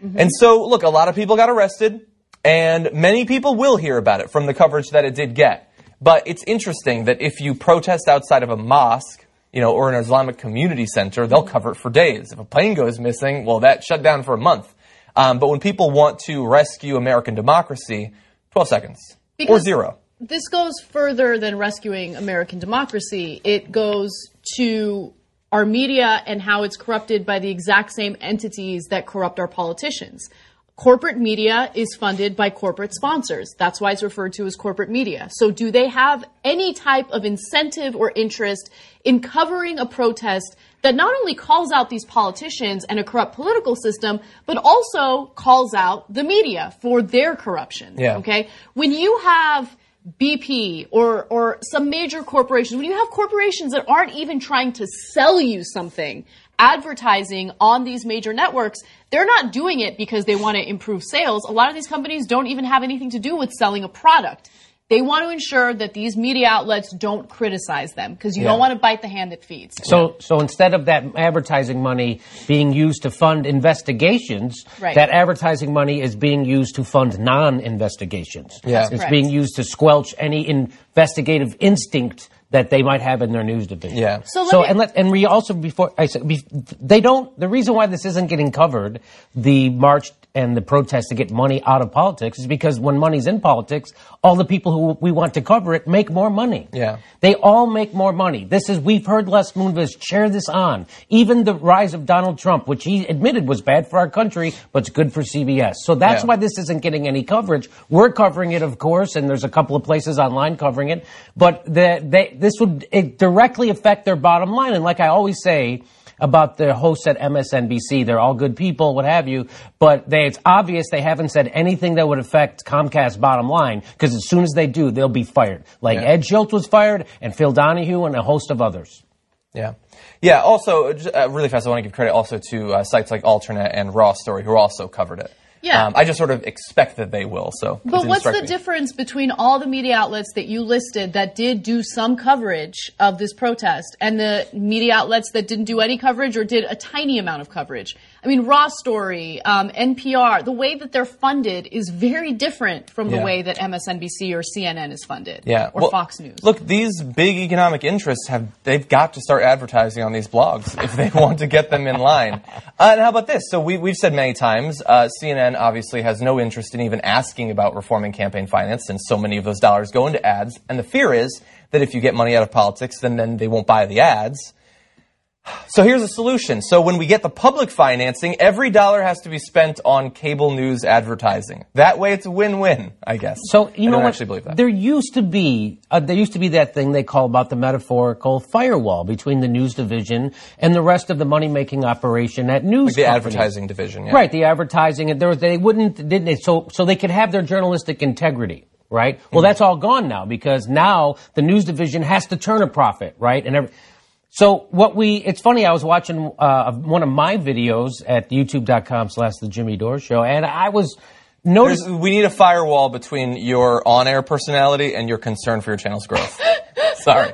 Mm-hmm. And so, look, a lot of people got arrested, and many people will hear about it from the coverage that it did get. But it's interesting that if you protest outside of a mosque, you know, or an Islamic community center, they'll cover it for days. If a plane goes missing, well, that shut down for a month. Um, but when people want to rescue American democracy, twelve seconds because or zero. This goes further than rescuing American democracy. It goes to our media and how it's corrupted by the exact same entities that corrupt our politicians. Corporate media is funded by corporate sponsors. That's why it's referred to as corporate media. So do they have any type of incentive or interest in covering a protest that not only calls out these politicians and a corrupt political system, but also calls out the media for their corruption? Yeah. Okay? When you have B P or or some major corporations, when you have corporations that aren't even trying to sell you something, advertising on these major networks, they're not doing it because they want to improve sales. A lot of these companies don't even have anything to do with selling a product. They want to ensure that these media outlets don't criticize them because you yeah. don't want to bite the hand that feeds. So so instead of that advertising money being used to fund investigations, right. that advertising money is being used to fund non-investigations. Yeah. It's being used to squelch any investigative instinct that they might have in their news division. Yeah. So, so and let, and we also before I said be, they don't. The reason why this isn't getting covered, the march and the protest to get money out of politics, is because when money's in politics, all the people who we want to cover it make more money. Yeah. They all make more money. This is we've heard Les Moonves chair this on. Even the rise of Donald Trump, which he admitted was bad for our country, but's good for C B S. So that's yeah. why this isn't getting any coverage. We're covering it, of course, and there's a couple of places online covering it, but the they. This would it directly affect their bottom line. And like I always say about the hosts at M S N B C, they're all good people, what have you, but they, it's obvious they haven't said anything that would affect Comcast's bottom line, because as soon as they do, they'll be fired. Like yeah. Ed Schultz was fired, and Phil Donahue, and a host of others. Yeah. Yeah, also, uh, really fast, I want to give credit also to uh, sites like Alternet and Raw Story, who also covered it. Yeah. Um, I just sort of expect that they will. So, but what's the me. difference between all the media outlets that you listed that did do some coverage of this protest and the media outlets that didn't do any coverage or did a tiny amount of coverage? I mean, Raw Story, um, N P R, the way that they're funded is very different from yeah. the way that M S N B C or C N N is funded. Yeah. Or well, Fox News. Look, these big economic interests have, they've got to start advertising on these blogs if they want to get them in line. Uh, and how about this? So we, we've said many times, uh, C N N obviously has no interest in even asking about reforming campaign finance, since so many of those dollars go into ads. And the fear is that if you get money out of politics, then, then they won't buy the ads. So here's a solution. So when we get the public financing, every dollar has to be spent on cable news advertising. That way it's a win-win, I guess. So you I know don't what? actually believe that. There used to be uh, there used to be that thing they call about the metaphorical firewall between the news division and the rest of the money-making operation at news. Like the companies. Advertising division, yeah. Right, the advertising and there was, they wouldn't didn't they, so so they could have their journalistic integrity. Right? Well, mm-hmm. that's all gone now, because now the news division has to turn a profit, right? And every So what we, it's funny, I was watching uh, one of my videos at youtube.com slash the Jimmy Dore Show, and I was noticing... We need a firewall between your on-air personality and your concern for your channel's growth. Sorry.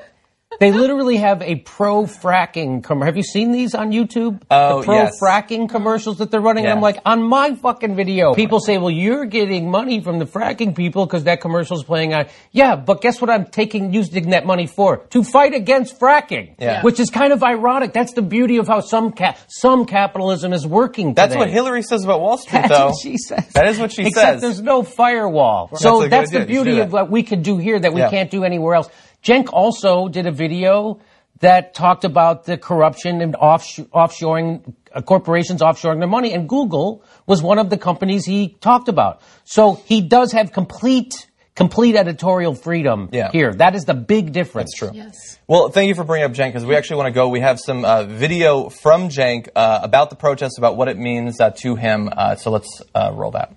They literally have a pro-fracking commercial. Have you seen these on YouTube? Oh, the pro-fracking yes. commercials that they're running. Yeah. And I'm like, on my fucking video, people say, well, you're getting money from the fracking people because that commercial's playing on. Yeah, but guess what I'm taking, using that money for? To fight against fracking, yeah. which is kind of ironic. That's the beauty of how some ca- some capitalism is working today. That's what Hillary says about Wall Street, that's though. That's what she says. That is what she Except says. Except there's no firewall. That's so that's idea. the beauty that. of what we could do here that we yeah. can't do anywhere else. Cenk also did a video that talked about the corruption and offsh- offshoring, uh, corporations offshoring their money, and Google was one of the companies he talked about. So he does have complete, complete editorial freedom yeah. here. That is the big difference. That's true. Yes. Well, thank you for bringing up Cenk, because we actually want to go. We have some uh, video from Cenk uh, about the protest, about what it means uh, to him. Uh, so let's uh, roll that.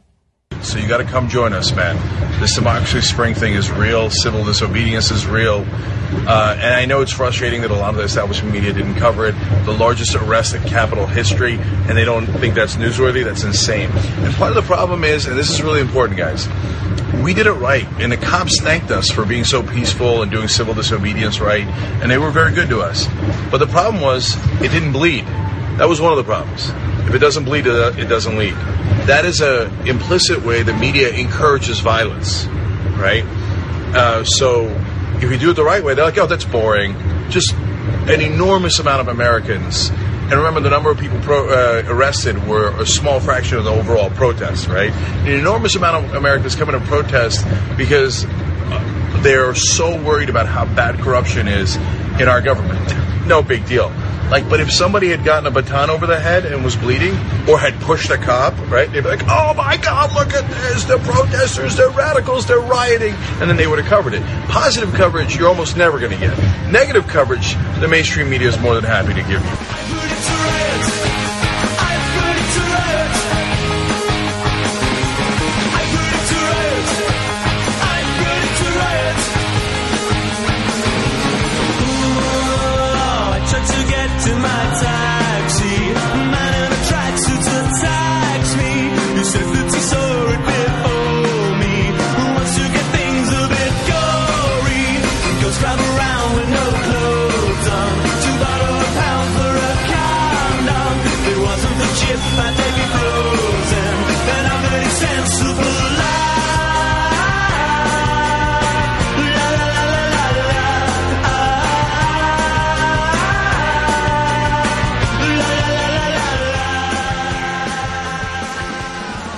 So you got to come join us, man. This Democracy Spring thing is real. Civil disobedience is real. Uh, and I know it's frustrating that a lot of the establishment media didn't cover it. The largest arrest in Capitol history, and they don't think that's newsworthy. That's insane. And part of the problem is, and this is really important, guys, we did it right. And the cops thanked us for being so peaceful and doing civil disobedience right. And they were very good to us. But the problem was, it didn't bleed. That was one of the problems. If it doesn't bleed, it doesn't lead. That is an implicit way the media encourages violence, right? Uh, so if you do it the right way, they're like, oh, that's boring. Just an enormous amount of Americans. And remember, the number of people pro, uh, arrested were a small fraction of the overall protest, right? An enormous amount of Americans coming to protest because they're so worried about how bad corruption is in our government. No big deal. Like, but if somebody had gotten a baton over the head and was bleeding, or had pushed a cop, right, they'd be like, oh my God, look at this, they're protesters, they're radicals, they're rioting, and then they would have covered it. Positive coverage, you're almost never going to get. Negative coverage, the mainstream media is more than happy to give you. To my taxi, man in a tracksuit to tax me. You said that he saw it before me. Once you get things a bit gory, girls drive around with no clothes on. To borrow a pound for a condom. If it wasn't the chip, I'd take it frozen. Then I'm very sensible.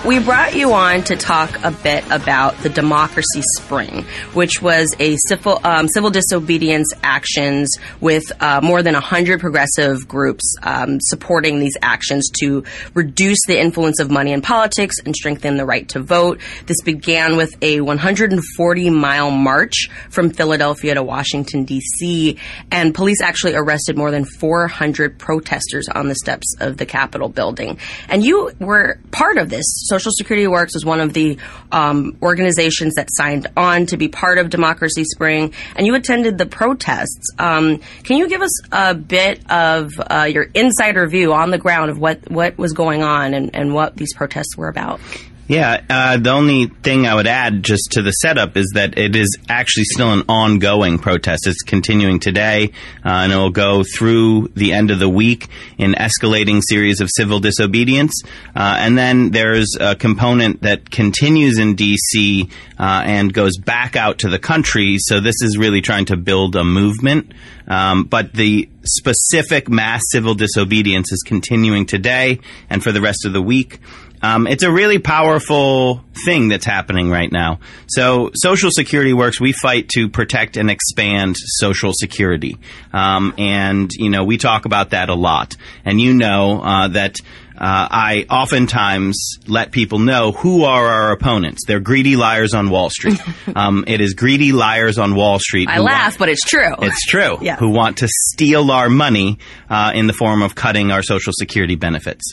We brought you on to talk a bit about the Democracy Spring, which was a civil um, civil disobedience actions with uh, more than one hundred progressive groups um, supporting these actions to reduce the influence of money in politics and strengthen the right to vote. This began with a one hundred forty mile march from Philadelphia to Washington, D C, and police actually arrested more than four hundred protesters on the steps of the Capitol building. And you were part of this. So Social Security Works was one of the um, organizations that signed on to be part of Democracy Spring, and you attended the protests. Um, can you give us a bit of uh, your insider view on the ground of what, what was going on and, and what these protests were about? Yeah, uh, the only thing I would add just to the setup is that it is actually still an ongoing protest. It's continuing today, uh, and it will go through the end of the week in escalating series of civil disobedience. Uh, and then there's a component that continues in D C uh, and goes back out to the country. So this is really trying to build a movement. Um, but the specific mass civil disobedience is continuing today and for the rest of the week. Um, it's a really powerful thing that's happening right now. So Social Security Works, we fight to protect and expand Social Security. Um, and, you know, we talk about that a lot. And you know uh, that... Uh, I oftentimes let people know who are our opponents. They're greedy liars on Wall Street. Um, it is greedy liars on Wall Street. I laugh, want, but it's true. It's true. Yeah. Who want to steal our money uh, in the form of cutting our Social Security benefits.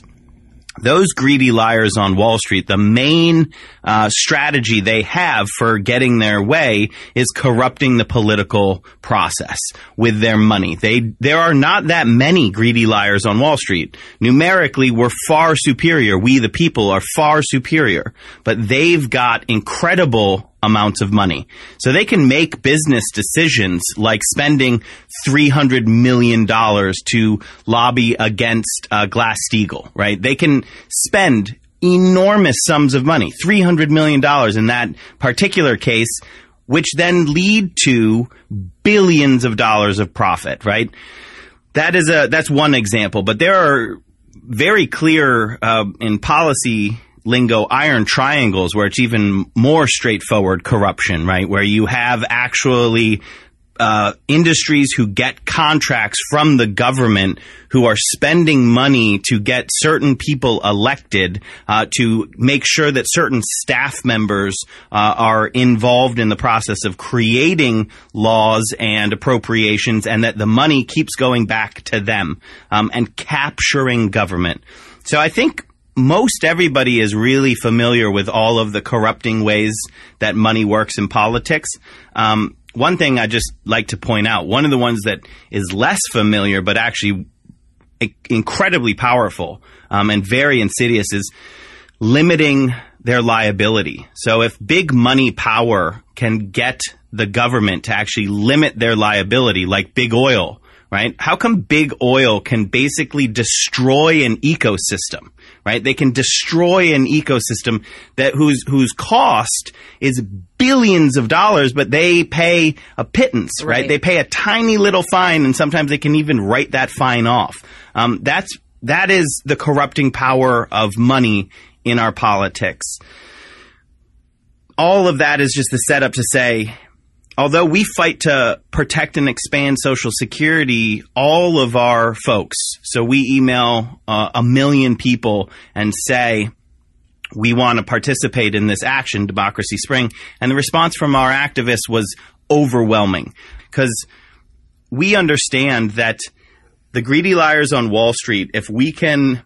Those greedy liars on Wall Street, the main uh, strategy they have for getting their way is corrupting the political process with their money. They, there are not that many greedy liars on Wall Street. Numerically, we're far superior. We, the people, are far superior. But they've got incredible amounts of money. So they can make business decisions like spending three hundred million dollars to lobby against uh, Glass-Steagall, right? They can spend enormous sums of money, three hundred million dollars in that particular case, which then lead to billions of dollars of profit, right? That is a, that's one example, but there are very clear uh, in policy lingo iron triangles where it's even more straightforward corruption, right? Where you have actually uh industries who get contracts from the government who are spending money to get certain people elected uh to make sure that certain staff members uh, are involved in the process of creating laws and appropriations and that the money keeps going back to them um and capturing government. So I think most everybody is really familiar with all of the corrupting ways that money works in politics. Um, one thing I just like to point out, one of the ones that is less familiar but actually incredibly powerful um, and very insidious is limiting their liability. So if big money power can get the government to actually limit their liability, like big oil, right? How come big oil can basically destroy an ecosystem, right? They can destroy an ecosystem that whose whose cost is billions of dollars, but they pay a pittance, right? right? They pay a tiny little fine, and sometimes they can even write that fine off. Um, that's that is the corrupting power of money in our politics. All of that is just the setup to say, although we fight to protect and expand Social Security, all of our folks, so we email uh, a million people and say, we want to participate in this action, Democracy Spring. And the response from our activists was overwhelming, because we understand that the greedy liars on Wall Street, if we can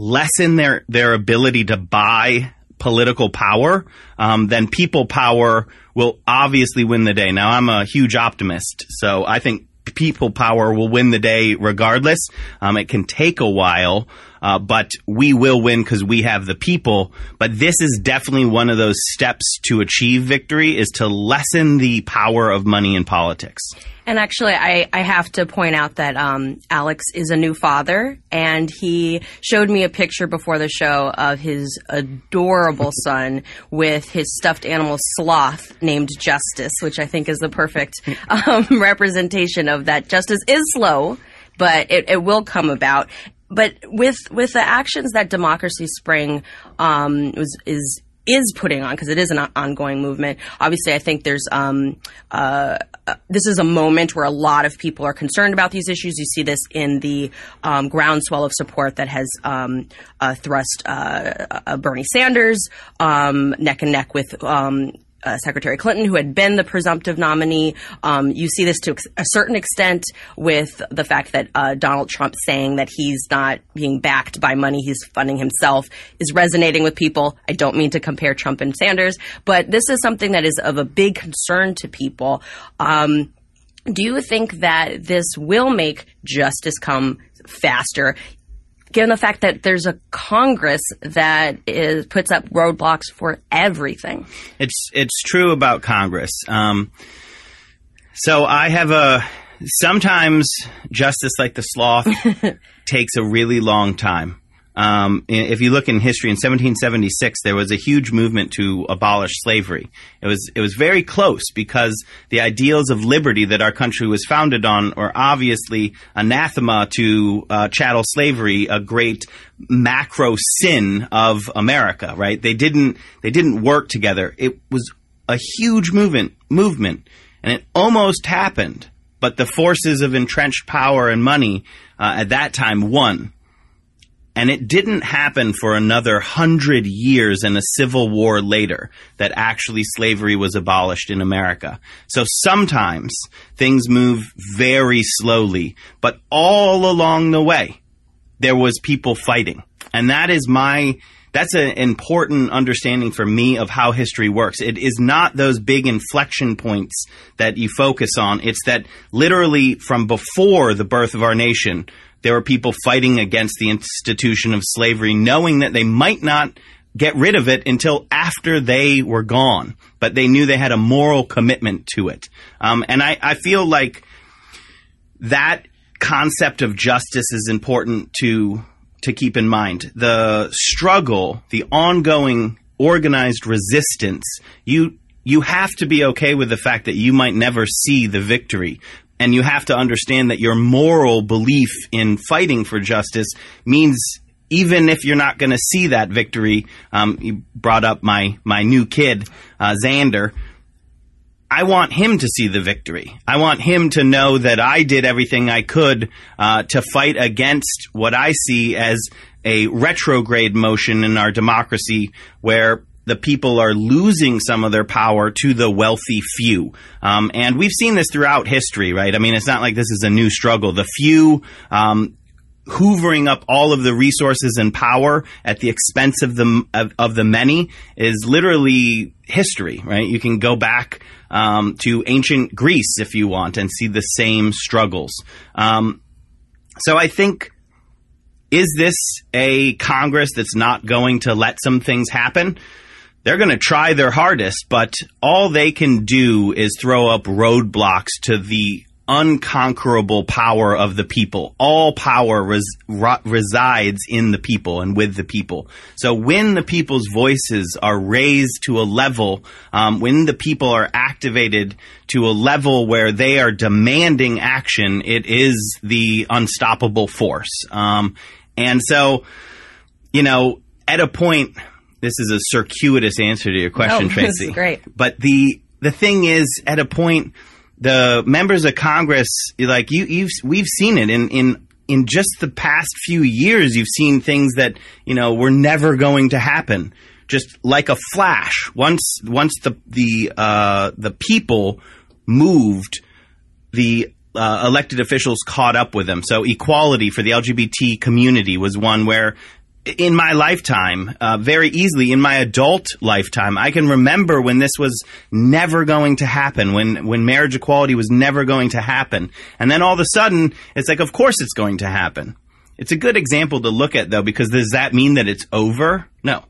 lessen their, their ability to buy political power, um, then people power will obviously win the day. Now, I'm a huge optimist, so I think people power will win the day regardless. Um, it can take a while, uh, but we will win because we have the people. But this is definitely one of those steps to achieve victory, is to lessen the power of money in politics. And actually, I, I have to point out that um, Alex is a new father, and he showed me a picture before the show of his adorable son with his stuffed animal Sloth named Justice, which I think is the perfect um, representation of that. Justice is slow, but it, it will come about. But with with the actions that Democracy Spring um, was, is is putting on, because it is an ongoing movement. Obviously, I think there's um, uh, uh, this is a moment where a lot of people are concerned about these issues. You see this in the um, groundswell of support that has um, uh, thrust uh, uh, Bernie Sanders um, neck and neck with um, uh, Secretary Clinton, who had been the presumptive nominee. Um, you see this to a certain extent with the fact that uh, Donald Trump saying that he's not being backed by money, he's funding himself, is resonating with people. I don't mean to compare Trump and Sanders, but this is something that is of a big concern to people. Um, do you think that this will make justice come faster, given the fact that there's a Congress that is, puts up roadblocks for everything? It's it's true about Congress. Um, so I have a – sometimes justice like the sloth takes a really long time. Um, if you look in history, in seventeen seventy-six, there was a huge movement to abolish slavery. It was it was very close, because the ideals of liberty that our country was founded on are obviously anathema to uh, chattel slavery, a great macro sin of America. Right? They didn't they didn't work together. It was a huge movement movement, and it almost happened, but the forces of entrenched power and money uh, at that time won. And it didn't happen for another hundred years and a civil war later that actually slavery was abolished in America. So sometimes things move very slowly, but all along the way, there was people fighting. And that is my, that's an important understanding for me of how history works. It is not those big inflection points that you focus on. It's that literally from before the birth of our nation, there were people fighting against the institution of slavery, knowing that they might not get rid of it until after they were gone. But they knew they had a moral commitment to it. Um, and I, I feel like that concept of justice is important to to keep in mind. The struggle, the ongoing organized resistance, you you have to be okay with the fact that you might never see the victory. And you have to understand that your moral belief in fighting for justice means even if you're not going to see that victory, um, you brought up my, my new kid, uh, Xander. I want him to see the victory. I want him to know that I did everything I could uh, to fight against what I see as a retrograde motion in our democracy, where the people are losing some of their power to the wealthy few. Um, and we've seen this throughout history, right? I mean, it's not like this is a new struggle. The few um, hoovering up all of the resources and power at the expense of the of, of the many is literally history, right? You can go back um, to ancient Greece if you want and see the same struggles. Um, so I think, is this a Congress that's not going to let some things happen? They're going to try their hardest, but all they can do is throw up roadblocks to the unconquerable power of the people. All power res- resides in the people and with the people. So when the people's voices are raised to a level, um, when the people are activated to a level where they are demanding action, it is the unstoppable force. Um, and so, you know, at a point, this is a circuitous answer to your question, oh, Tracy. This is great. But the the thing is, at a point, the members of Congress, like you, you've, we've seen it in, in, in just the past few years. You've seen things that, you know, were never going to happen, just like a flash. Once, once the, the, uh, the people moved, the, uh, elected officials caught up with them. So equality for the L G B T community was one where, in my lifetime, uh, very easily in my adult lifetime, I can remember when this was never going to happen, when, when marriage equality was never going to happen. And then all of a sudden, it's like, of course it's going to happen. It's a good example to look at, though, because does that mean that it's over? No.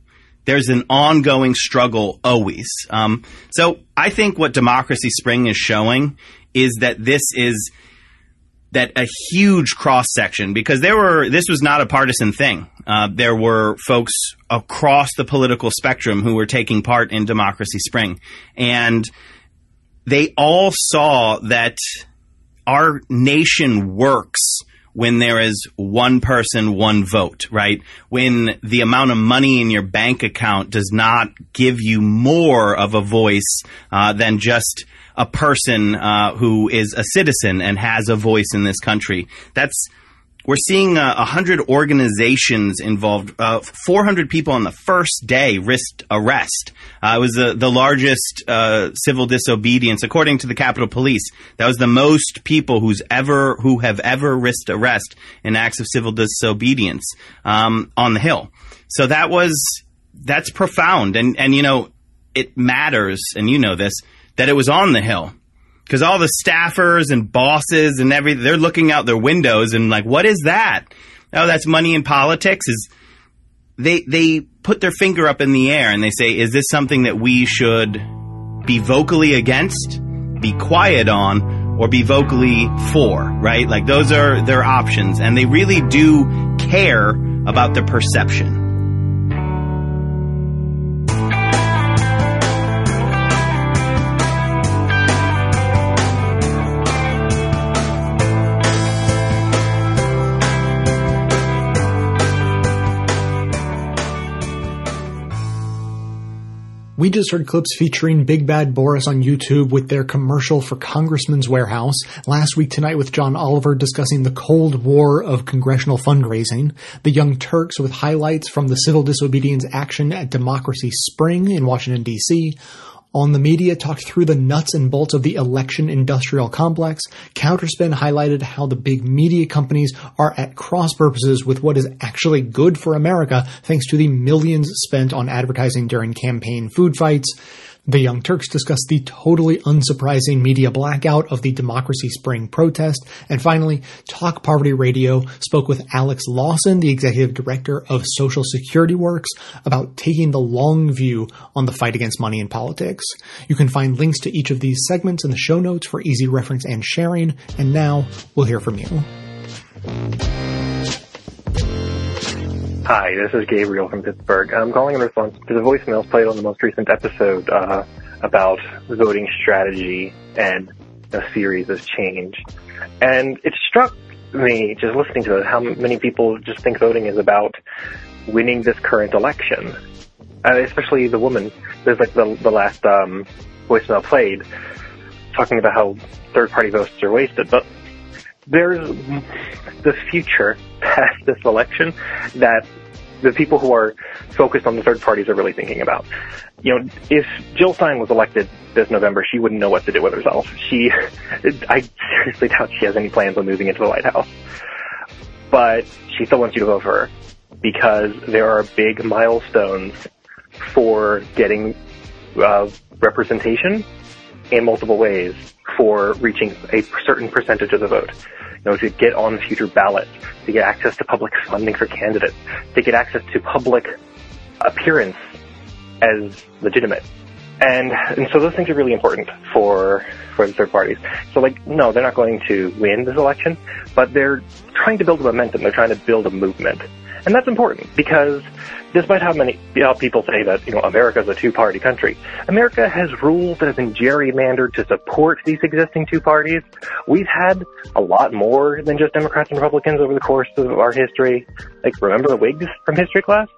There's an ongoing struggle always. Um, so I think what Democracy Spring is showing is that this is that a huge cross-section, because there were, this was not a partisan thing. Uh, there were folks across the political spectrum who were taking part in Democracy Spring. And they all saw that our nation works when there is one person, one vote, right? When the amount of money in your bank account does not give you more of a voice uh, than just a person uh, who is a citizen and has a voice in this country. That's, we're seeing a uh, hundred organizations involved. Uh, four hundred people on the first day risked arrest. Uh, it was the, the largest uh, civil disobedience, according to the Capitol Police. That was the most people who's ever who have ever risked arrest in acts of civil disobedience um, on the Hill. So that was that's profound, and and you know it matters, and you know this, that it was on the Hill. Because all the staffers and bosses and everything, they're looking out their windows and like, what is that? Oh, that's money in politics. Is they they put their finger up in the air and they say, is this something that we should be vocally against, be quiet on, or be vocally for, right? Like those are their options. And they really do care about the perception. We just heard clips featuring Big Bad Boris on YouTube with their commercial for Congressman's Warehouse, Last Week Tonight with John Oliver discussing the Cold War of congressional fundraising, The Young Turks with highlights from the civil disobedience action at Democracy Spring in Washington, D C, On the Media talked through the nuts and bolts of the election industrial complex. Counterspin highlighted how the big media companies are at cross purposes with what is actually good for America thanks to the millions spent on advertising during campaign food fights. The Young Turks discussed the totally unsurprising media blackout of the Democracy Spring protest. And finally, Talk Poverty Radio spoke with Alex Lawson, the executive director of Social Security Works, about taking the long view on the fight against money in politics. You can find links to each of these segments in the show notes for easy reference and sharing. And now we'll hear from you. Hi, this is Gabriel from Pittsburgh. I'm calling in response to the voicemails played on the most recent episode uh, about voting strategy and a series of change. And it struck me, just listening to it, how many people just think voting is about winning this current election, uh, especially the woman. There's like the, the last um, voicemail played talking about how third-party votes are wasted, but there's the future past this election that the people who are focused on the third parties are really thinking about. You know, if Jill Stein was elected this November, she wouldn't know what to do with herself. She, I seriously doubt she has any plans on moving into the White House. but she still wants you to vote for her because there are big milestones for getting uh, representation in multiple ways for reaching a certain percentage of the vote. You know, to get on future ballots, to get access to public funding for candidates, to get access to public appearance as legitimate. And, and so those things are really important for, for the third parties. So like, no, they're not going to win this election, but they're trying to build a momentum. They're trying to build a movement. And that's important because despite how many, how people say that, you know, America's a two-party country, America has rules that have been gerrymandered to support these existing two parties. We've had a lot more than just Democrats and Republicans over the course of our history. Like, remember the Whigs from history class?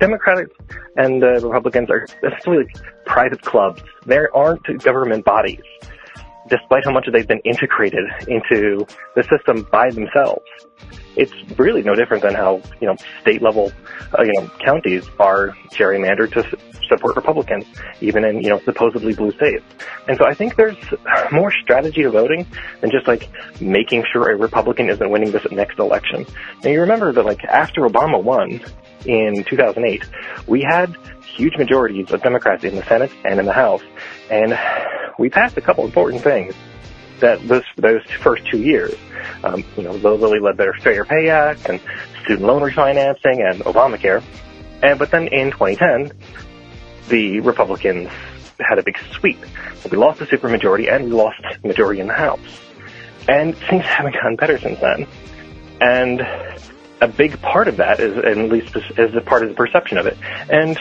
Democrats and uh, Republicans are essentially like private clubs. They aren't government bodies, despite how much they've been integrated into the system by themselves. It's really no different than how, you know, state-level, uh, you know, counties are gerrymandered to s- support Republicans, even in, you know, supposedly blue states. And so I think there's more strategy to voting than just, like, making sure a Republican isn't winning this next election. Now, you remember that, like, after Obama won in two thousand eight, we had huge majorities of Democrats in the Senate and in the House, and we passed a couple important things that those, those first two years, um, you know, the Lilly Ledbetter Fair Pay Act and student loan refinancing and Obamacare. And, but then in twenty ten, the Republicans had a big sweep. We lost the supermajority and we lost the majority in the House. And things haven't gotten better since then. And a big part of that is, at least is a part of the perception of it. And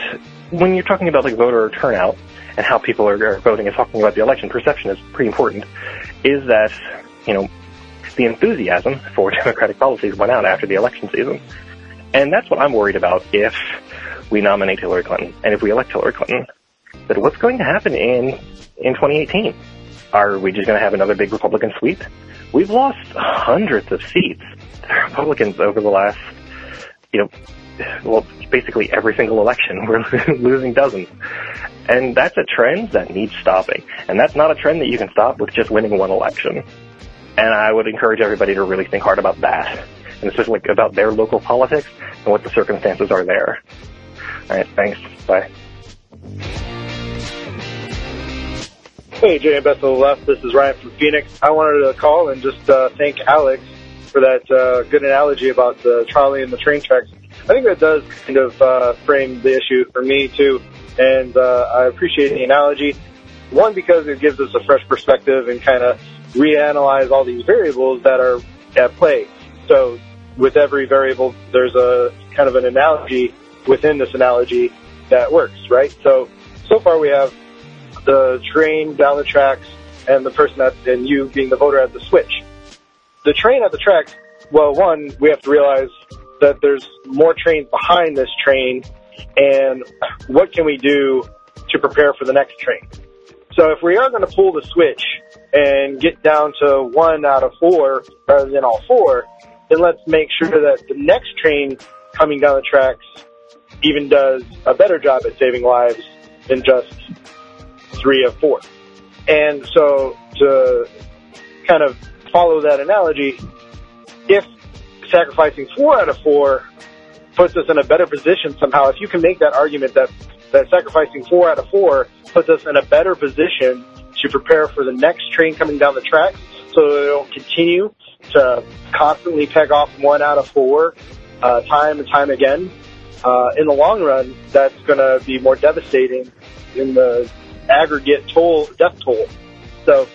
when you're talking about like voter turnout, and how people are voting and talking about the election, perception is pretty important, is that, you know, the enthusiasm for Democratic policies went out after the election season. And that's what I'm worried about if we nominate Hillary Clinton and if we elect Hillary Clinton. That what's going to happen in, in twenty eighteen? Are we just going to have another big Republican sweep? We've lost hundreds of seats to Republicans over the last, you know, well, basically every single election. We're losing dozens. And that's a trend that needs stopping. And that's not a trend that you can stop with just winning one election. And I would encourage everybody to really think hard about that. And especially like about their local politics and what the circumstances are there. All right, thanks. Bye. Hey, Jay and Best of the Left. This is Ryan from Phoenix. I wanted to call and just uh, thank Alex for that uh, good analogy about the trolley and the train tracks. I think that does kind of uh, frame the issue for me, too. And uh, I appreciate the analogy. One, because it gives us a fresh perspective and kind of reanalyze all these variables that are at play. So with every variable, there's a kind of an analogy within this analogy that works, right? So, so far we have the train down the tracks and the person at, and you being the voter at the switch. The train at the tracks, well, one, we have to realize that there's more trains behind this train. And what can we do to prepare for the next train? So if we are going to pull the switch and get down to one out of four rather than all four, then let's make sure that the next train coming down the tracks even does a better job at saving lives than just three of four. And so to kind of follow that analogy, if sacrificing four out of four puts us in a better position somehow, if you can make that argument that, that sacrificing four out of four puts us in a better position to prepare for the next train coming down the track so that it don't continue to constantly peg off one out of four uh, time and time again, uh, in the long run, that's going to be more devastating in the aggregate toll, death toll. So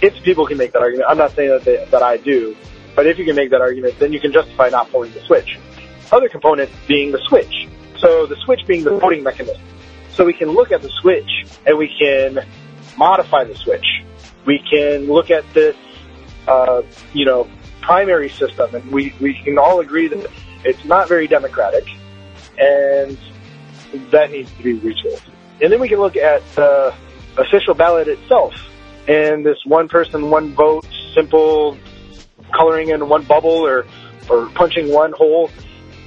if people can make that argument, I'm not saying that, they, that I do, but if you can make that argument, then you can justify not pulling the switch. Other component being the switch. So the switch being the voting mechanism. So we can look at the switch and we can modify the switch. We can look at this, uh, you know, primary system, and we, we can all agree that it's not very democratic and that needs to be retooled. And then we can look at the official ballot itself and this one person, one vote, simple coloring in one bubble or, or punching one hole.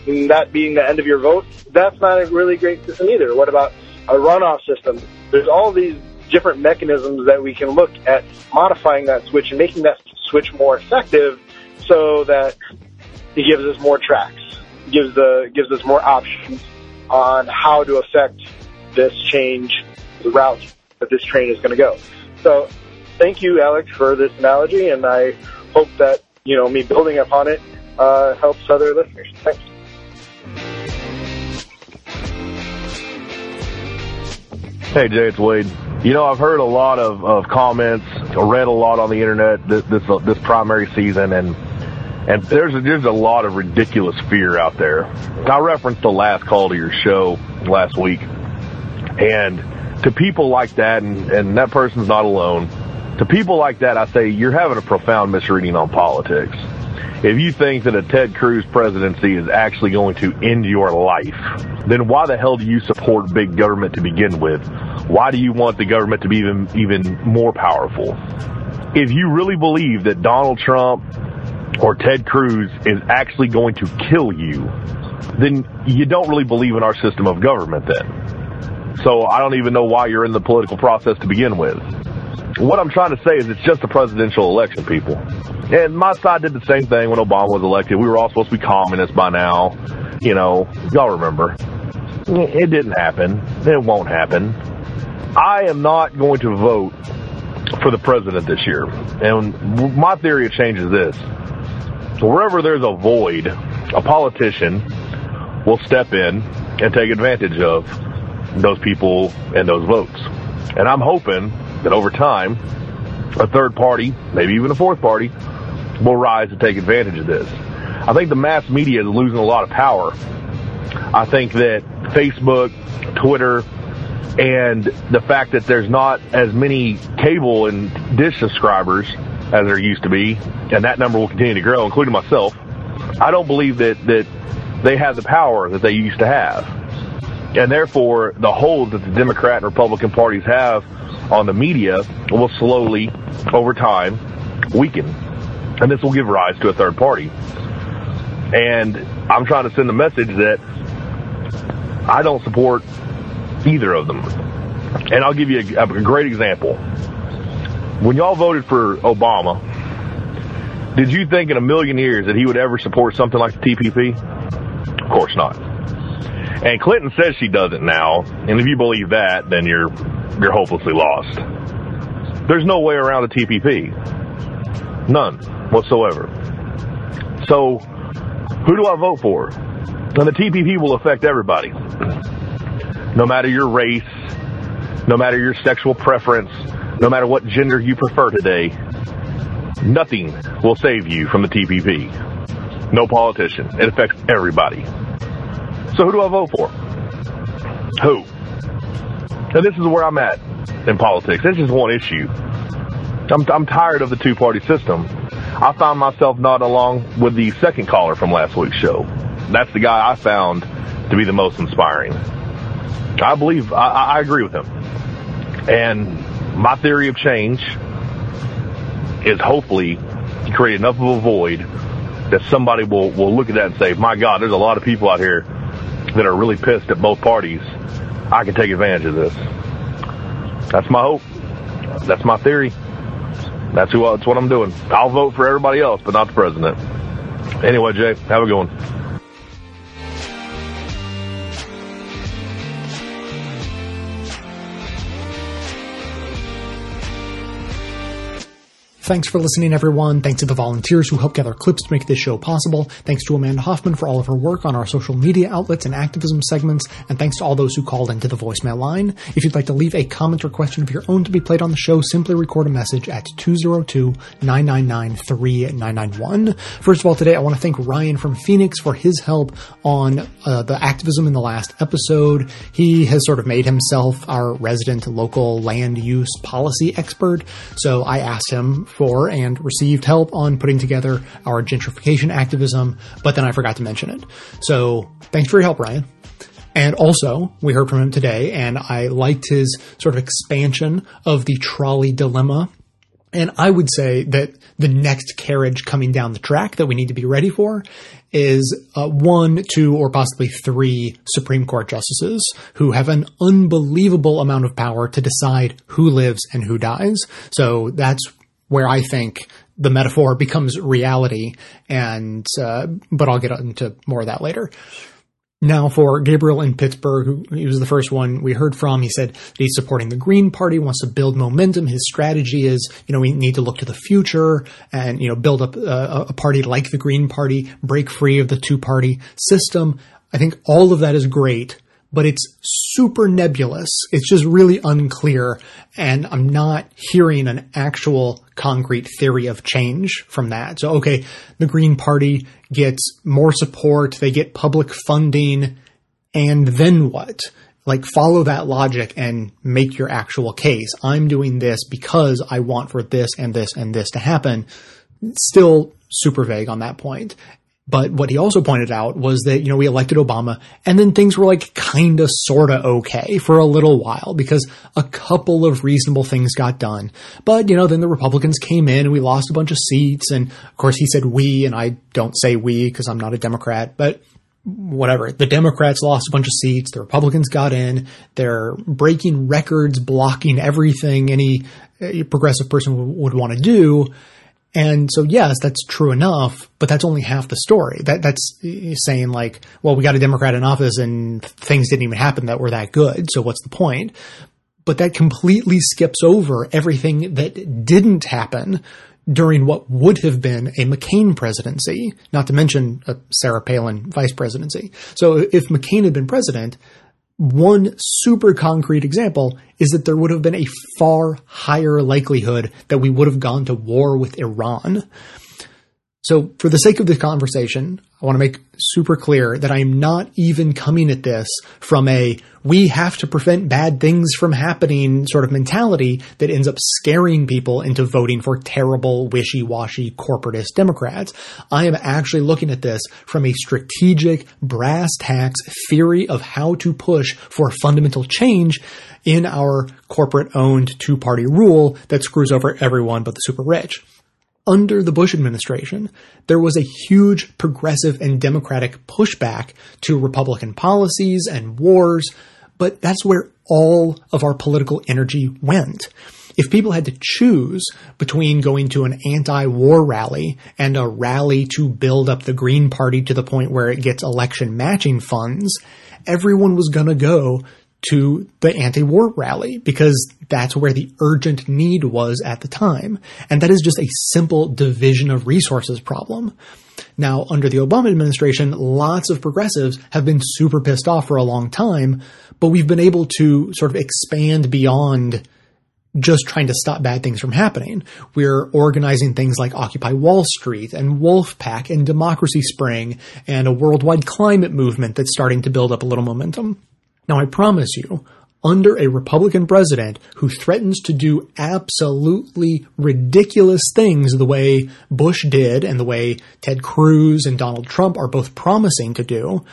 And that being the end of your vote, that's not a really great system either. What about a runoff system? There's all these different mechanisms that we can look at modifying that switch and making that switch more effective so that He gives us more tracks, gives the gives us more options on how to affect this change, the route that this train is going to go. So thank you, Alex, for this analogy, and I hope that, you know, me building upon it uh, helps other listeners. Thanks. Hey, Jay, it's Wade. You know, I've heard a lot of, of comments, read a lot on the internet this this, this primary season, and and there's a, there's a lot of ridiculous fear out there. I referenced the last call to your show last week, and to people like that, and, and that person's not alone, to people like that, I say you're having a profound misreading on politics. If you think that a Ted Cruz presidency is actually going to end your life, then why the hell do you support big government to begin with? Why do you want the government to be even, even more powerful? If you really believe that Donald Trump or Ted Cruz is actually going to kill you, then you don't really believe in our system of government then. So I don't even know why you're in the political process to begin with. What I'm trying to say is it's just a presidential election, people. And my side did the same thing when Obama was elected. We were all supposed to be communists by now. You know, y'all remember. It didn't happen. It won't happen. I am not going to vote for the president this year. And my theory of change is this. Wherever there's a void, a politician will step in and take advantage of those people and those votes. And I'm hoping that over time, a third party, maybe even a fourth party, will rise to take advantage of this. I think the mass media is losing a lot of power. I think that Facebook, Twitter, and the fact that there's not as many cable and dish subscribers as there used to be, and that number will continue to grow, including myself, I don't believe that, that they have the power that they used to have. And therefore, the hold that the Democrat and Republican parties have on the media will slowly, over time, weaken. And this will give rise to a third party. And I'm trying to send the message that I don't support either of them. And I'll give you a, a great example. When y'all voted for Obama, did you think in a million years that he would ever support something like the T P P? Of course not. And Clinton says she doesn't now, and if you believe that, then you're you're hopelessly lost. There's no way around the T P P. None whatsoever. So, who do I vote for? And the T P P will affect everybody. No matter your race, no matter your sexual preference, no matter what gender you prefer today, nothing will save you from the T P P. No politician. It affects everybody. So who do I vote for? Who? And this is where I'm at in politics. This is one issue. I'm, I'm tired of the two-party system. I found myself not along with the second caller from last week's show. That's the guy I found to be the most inspiring. I believe, I, I agree with him. And my theory of change is hopefully to create enough of a void that somebody will, will look at that and say, my God, there's a lot of people out here that are really pissed at both parties. I can take advantage of this. That's my hope. That's my theory. That's who. That's what I'm doing. I'll vote for everybody else, but not the president. Anyway, Jay, have a good one. Thanks for listening, everyone. Thanks to the volunteers who helped gather clips to make this show possible. Thanks to Amanda Hoffman for all of her work on our social media outlets and activism segments. And thanks to all those who called into the voicemail line. If you'd like to leave a comment or question of your own to be played on the show, simply record a message at two oh two, nine nine nine, three nine nine one. First of all, today I want to thank Ryan from Phoenix for his help on uh, the activism in the last episode. He has sort of made himself our resident local land use policy expert. So I asked him for and received help on putting together our gentrification activism, but then I forgot to mention it. So thanks for your help, Ryan. And also, we heard from him today, and I liked his sort of expansion of the trolley dilemma. And I would say that the next carriage coming down the track that we need to be ready for is uh, one, two, or possibly three Supreme Court justices who have an unbelievable amount of power to decide who lives and who dies. So that's where I think the metaphor becomes reality. And uh, but I'll get into more of that later. Now for Gabriel in Pittsburgh, who he was the first one we heard from. He said that he's supporting the Green Party, wants to build momentum. His strategy is, you know, we need to look to the future and, you know, build up a, a party like the Green Party, break free of the two-party system. I think all of that is great, but it's super nebulous. It's just really unclear, and I'm not hearing an actual concrete theory of change from that. So, okay, the Green Party gets more support, they get public funding, and then what? Like, follow that logic and make your actual case. I'm doing this because I want for this and this and this to happen. Still super vague on that point. But what he also pointed out was that, you know, we elected Obama and then things were like kind of sort of okay for a little while because a couple of reasonable things got done. But, you know, then the Republicans came in and we lost a bunch of seats. And of course, he said we, and I don't say we because I'm not a Democrat, but whatever. The Democrats lost a bunch of seats. The Republicans got in. They're breaking records, blocking everything any progressive person would want to do. And so, yes, that's true enough, but that's only half the story. That that's saying like, well, we got a Democrat in office and things didn't even happen that were that good. So what's the point? But that completely skips over everything that didn't happen during what would have been a McCain presidency, not to mention a Sarah Palin vice presidency. So if McCain had been president, one super concrete example is that there would have been a far higher likelihood that we would have gone to war with Iran. So for the sake of this conversation, I want to make super clear that I'm not even coming at this from a we have to prevent bad things from happening sort of mentality that ends up scaring people into voting for terrible, wishy-washy, corporatist Democrats. I am actually looking at this from a strategic, brass tacks theory of how to push for fundamental change in our corporate-owned two-party rule that screws over everyone but the super rich. Under the Bush administration, there was a huge progressive and Democratic pushback to Republican policies and wars, but that's where all of our political energy went. If people had to choose between going to an anti-war rally and a rally to build up the Green Party to the point where it gets election matching funds, everyone was going to go to the anti-war rally because that's where the urgent need was at the time. And that is just a simple division of resources problem. Now, under the Obama administration, lots of progressives have been super pissed off for a long time, but we've been able to sort of expand beyond just trying to stop bad things from happening. We're organizing things like Occupy Wall Street and Wolfpack and Democracy Spring and a worldwide climate movement that's starting to build up a little momentum. Now, I promise you, under a Republican president who threatens to do absolutely ridiculous things the way Bush did and the way Ted Cruz and Donald Trump are both promising to do,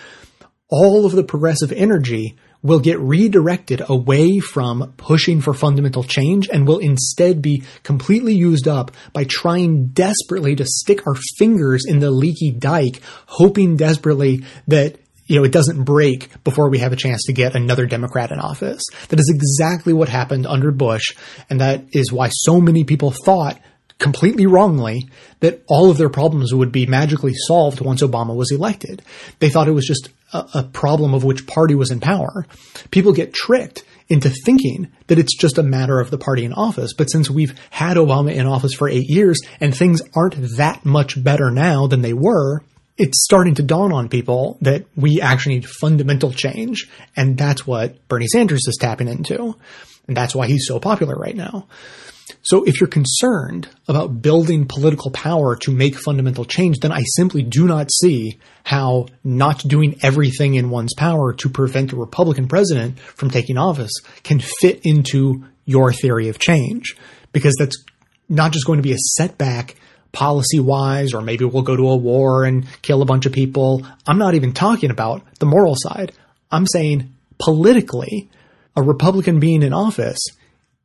all of the progressive energy will get redirected away from pushing for fundamental change and will instead be completely used up by trying desperately to stick our fingers in the leaky dike, hoping desperately that you know, it doesn't break before we have a chance to get another Democrat in office. That is exactly what happened under Bush, and that is why so many people thought, completely wrongly, that all of their problems would be magically solved once Obama was elected. They thought it was just a, a problem of which party was in power. People get tricked into thinking that it's just a matter of the party in office. But since we've had Obama in office for eight years and things aren't that much better now than they were, it's starting to dawn on people that we actually need fundamental change, and that's what Bernie Sanders is tapping into, and that's why he's so popular right now. So if you're concerned about building political power to make fundamental change, then I simply do not see how not doing everything in one's power to prevent a Republican president from taking office can fit into your theory of change, because that's not just going to be a setback policy-wise, or maybe we'll go to a war and kill a bunch of people. I'm not even talking about the moral side. I'm saying politically, a Republican being in office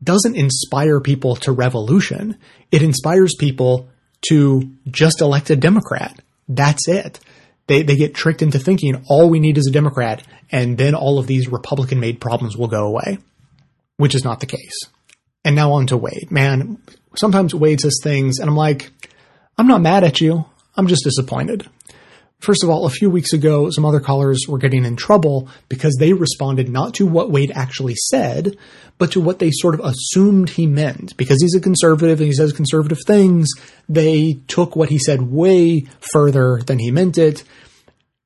doesn't inspire people to revolution. It inspires people to just elect a Democrat. That's it. They they get tricked into thinking all we need is a Democrat, and then all of these Republican-made problems will go away, which is not the case. And now on to Wade. Man, sometimes Wade says things, and I'm like, I'm not mad at you. I'm just disappointed. First of all, a few weeks ago, some other callers were getting in trouble because they responded not to what Wade actually said, but to what they sort of assumed he meant. Because he's a conservative and he says conservative things, they took what he said way further than he meant it.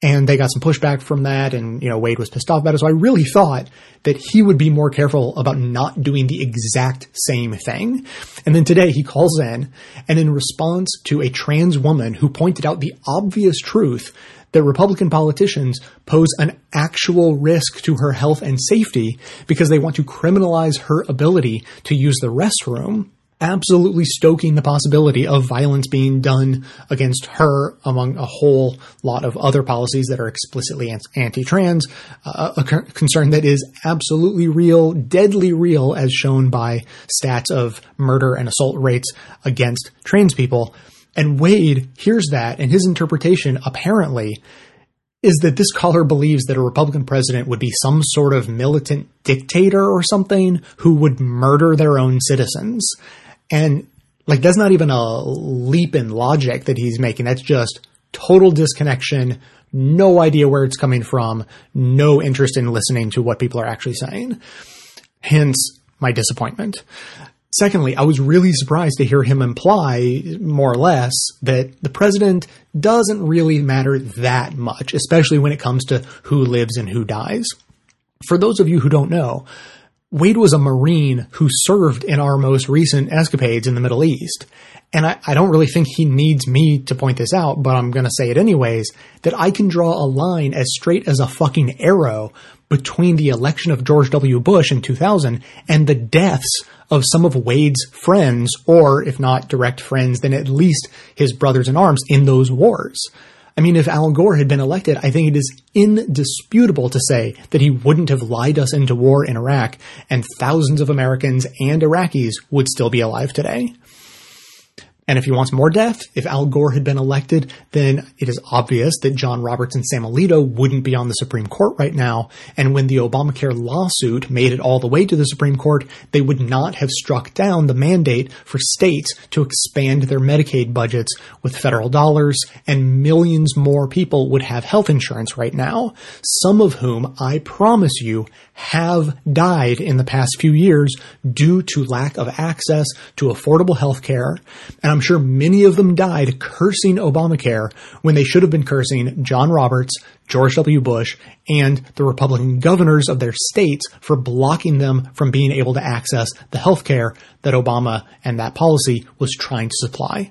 And they got some pushback from that, and, you know, Wade was pissed off about it. So I really thought that he would be more careful about not doing the exact same thing. And then today he calls in, and in response to a trans woman who pointed out the obvious truth that Republican politicians pose an actual risk to her health and safety because they want to criminalize her ability to use the restroom, absolutely stoking the possibility of violence being done against her among a whole lot of other policies that are explicitly anti-trans, uh, a concern that is absolutely real, deadly real, as shown by stats of murder and assault rates against trans people. And Wade hears that, and his interpretation, apparently, is that this caller believes that a Republican president would be some sort of militant dictator or something who would murder their own citizens. And, like, that's not even a leap in logic that he's making. That's just total disconnection, no idea where it's coming from, no interest in listening to what people are actually saying. Hence, my disappointment. Secondly, I was really surprised to hear him imply, more or less, that the president doesn't really matter that much, especially when it comes to who lives and who dies. For those of you who don't know, Wade was a Marine who served in our most recent escapades in the Middle East. And I, I don't really think he needs me to point this out, but I'm going to say it anyways, that I can draw a line as straight as a fucking arrow between the election of George W. Bush in two thousand and the deaths of some of Wade's friends, or if not direct friends, then at least his brothers in arms in those wars. I mean, if Al Gore had been elected, I think it is indisputable to say that he wouldn't have lied us into war in Iraq, and thousands of Americans and Iraqis would still be alive today. And if he wants more death, if Al Gore had been elected, then it is obvious that John Roberts and Sam Alito wouldn't be on the Supreme Court right now. And when the Obamacare lawsuit made it all the way to the Supreme Court, they would not have struck down the mandate for states to expand their Medicaid budgets with federal dollars, and millions more people would have health insurance right now, some of whom, I promise you, have died in the past few years due to lack of access to affordable health care. And I'm I'm sure many of them died cursing Obamacare when they should have been cursing John Roberts, George W. Bush, and the Republican governors of their states for blocking them from being able to access the health care that Obama and that policy was trying to supply.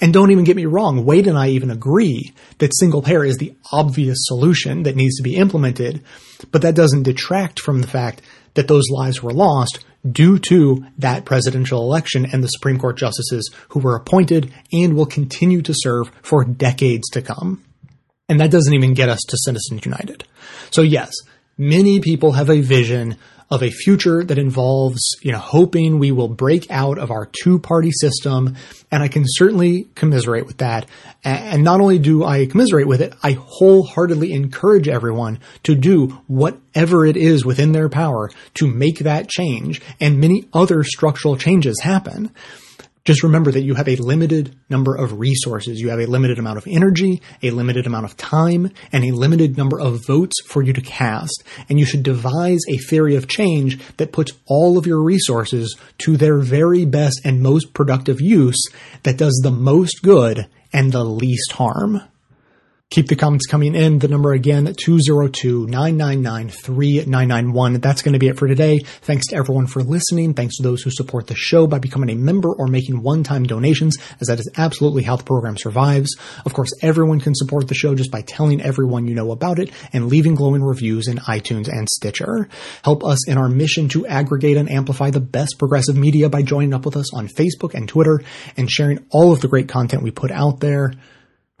And don't even get me wrong, Wade and I even agree that single payer is the obvious solution that needs to be implemented, but that doesn't detract from the fact that those lives were lost due to that presidential election and the Supreme Court justices who were appointed and will continue to serve for decades to come. And that doesn't even get us to Citizens United. So yes, many people have a vision of a future that involves, you know, hoping we will break out of our two-party system, and I can certainly commiserate with that. And not only do I commiserate with it, I wholeheartedly encourage everyone to do whatever it is within their power to make that change and many other structural changes happen. Just remember that you have a limited number of resources. You have a limited amount of energy, a limited amount of time, and a limited number of votes for you to cast. And you should devise a theory of change that puts all of your resources to their very best and most productive use, that does the most good and the least harm. Keep the comments coming in. The number again, two zero two, nine nine nine, three nine nine one. That's going to be it for today. Thanks to everyone for listening. Thanks to those who support the show by becoming a member or making one-time donations, as that is absolutely how the program survives. Of course, everyone can support the show just by telling everyone you know about it and leaving glowing reviews in iTunes and Stitcher. Help us in our mission to aggregate and amplify the best progressive media by joining up with us on Facebook and Twitter and sharing all of the great content we put out there.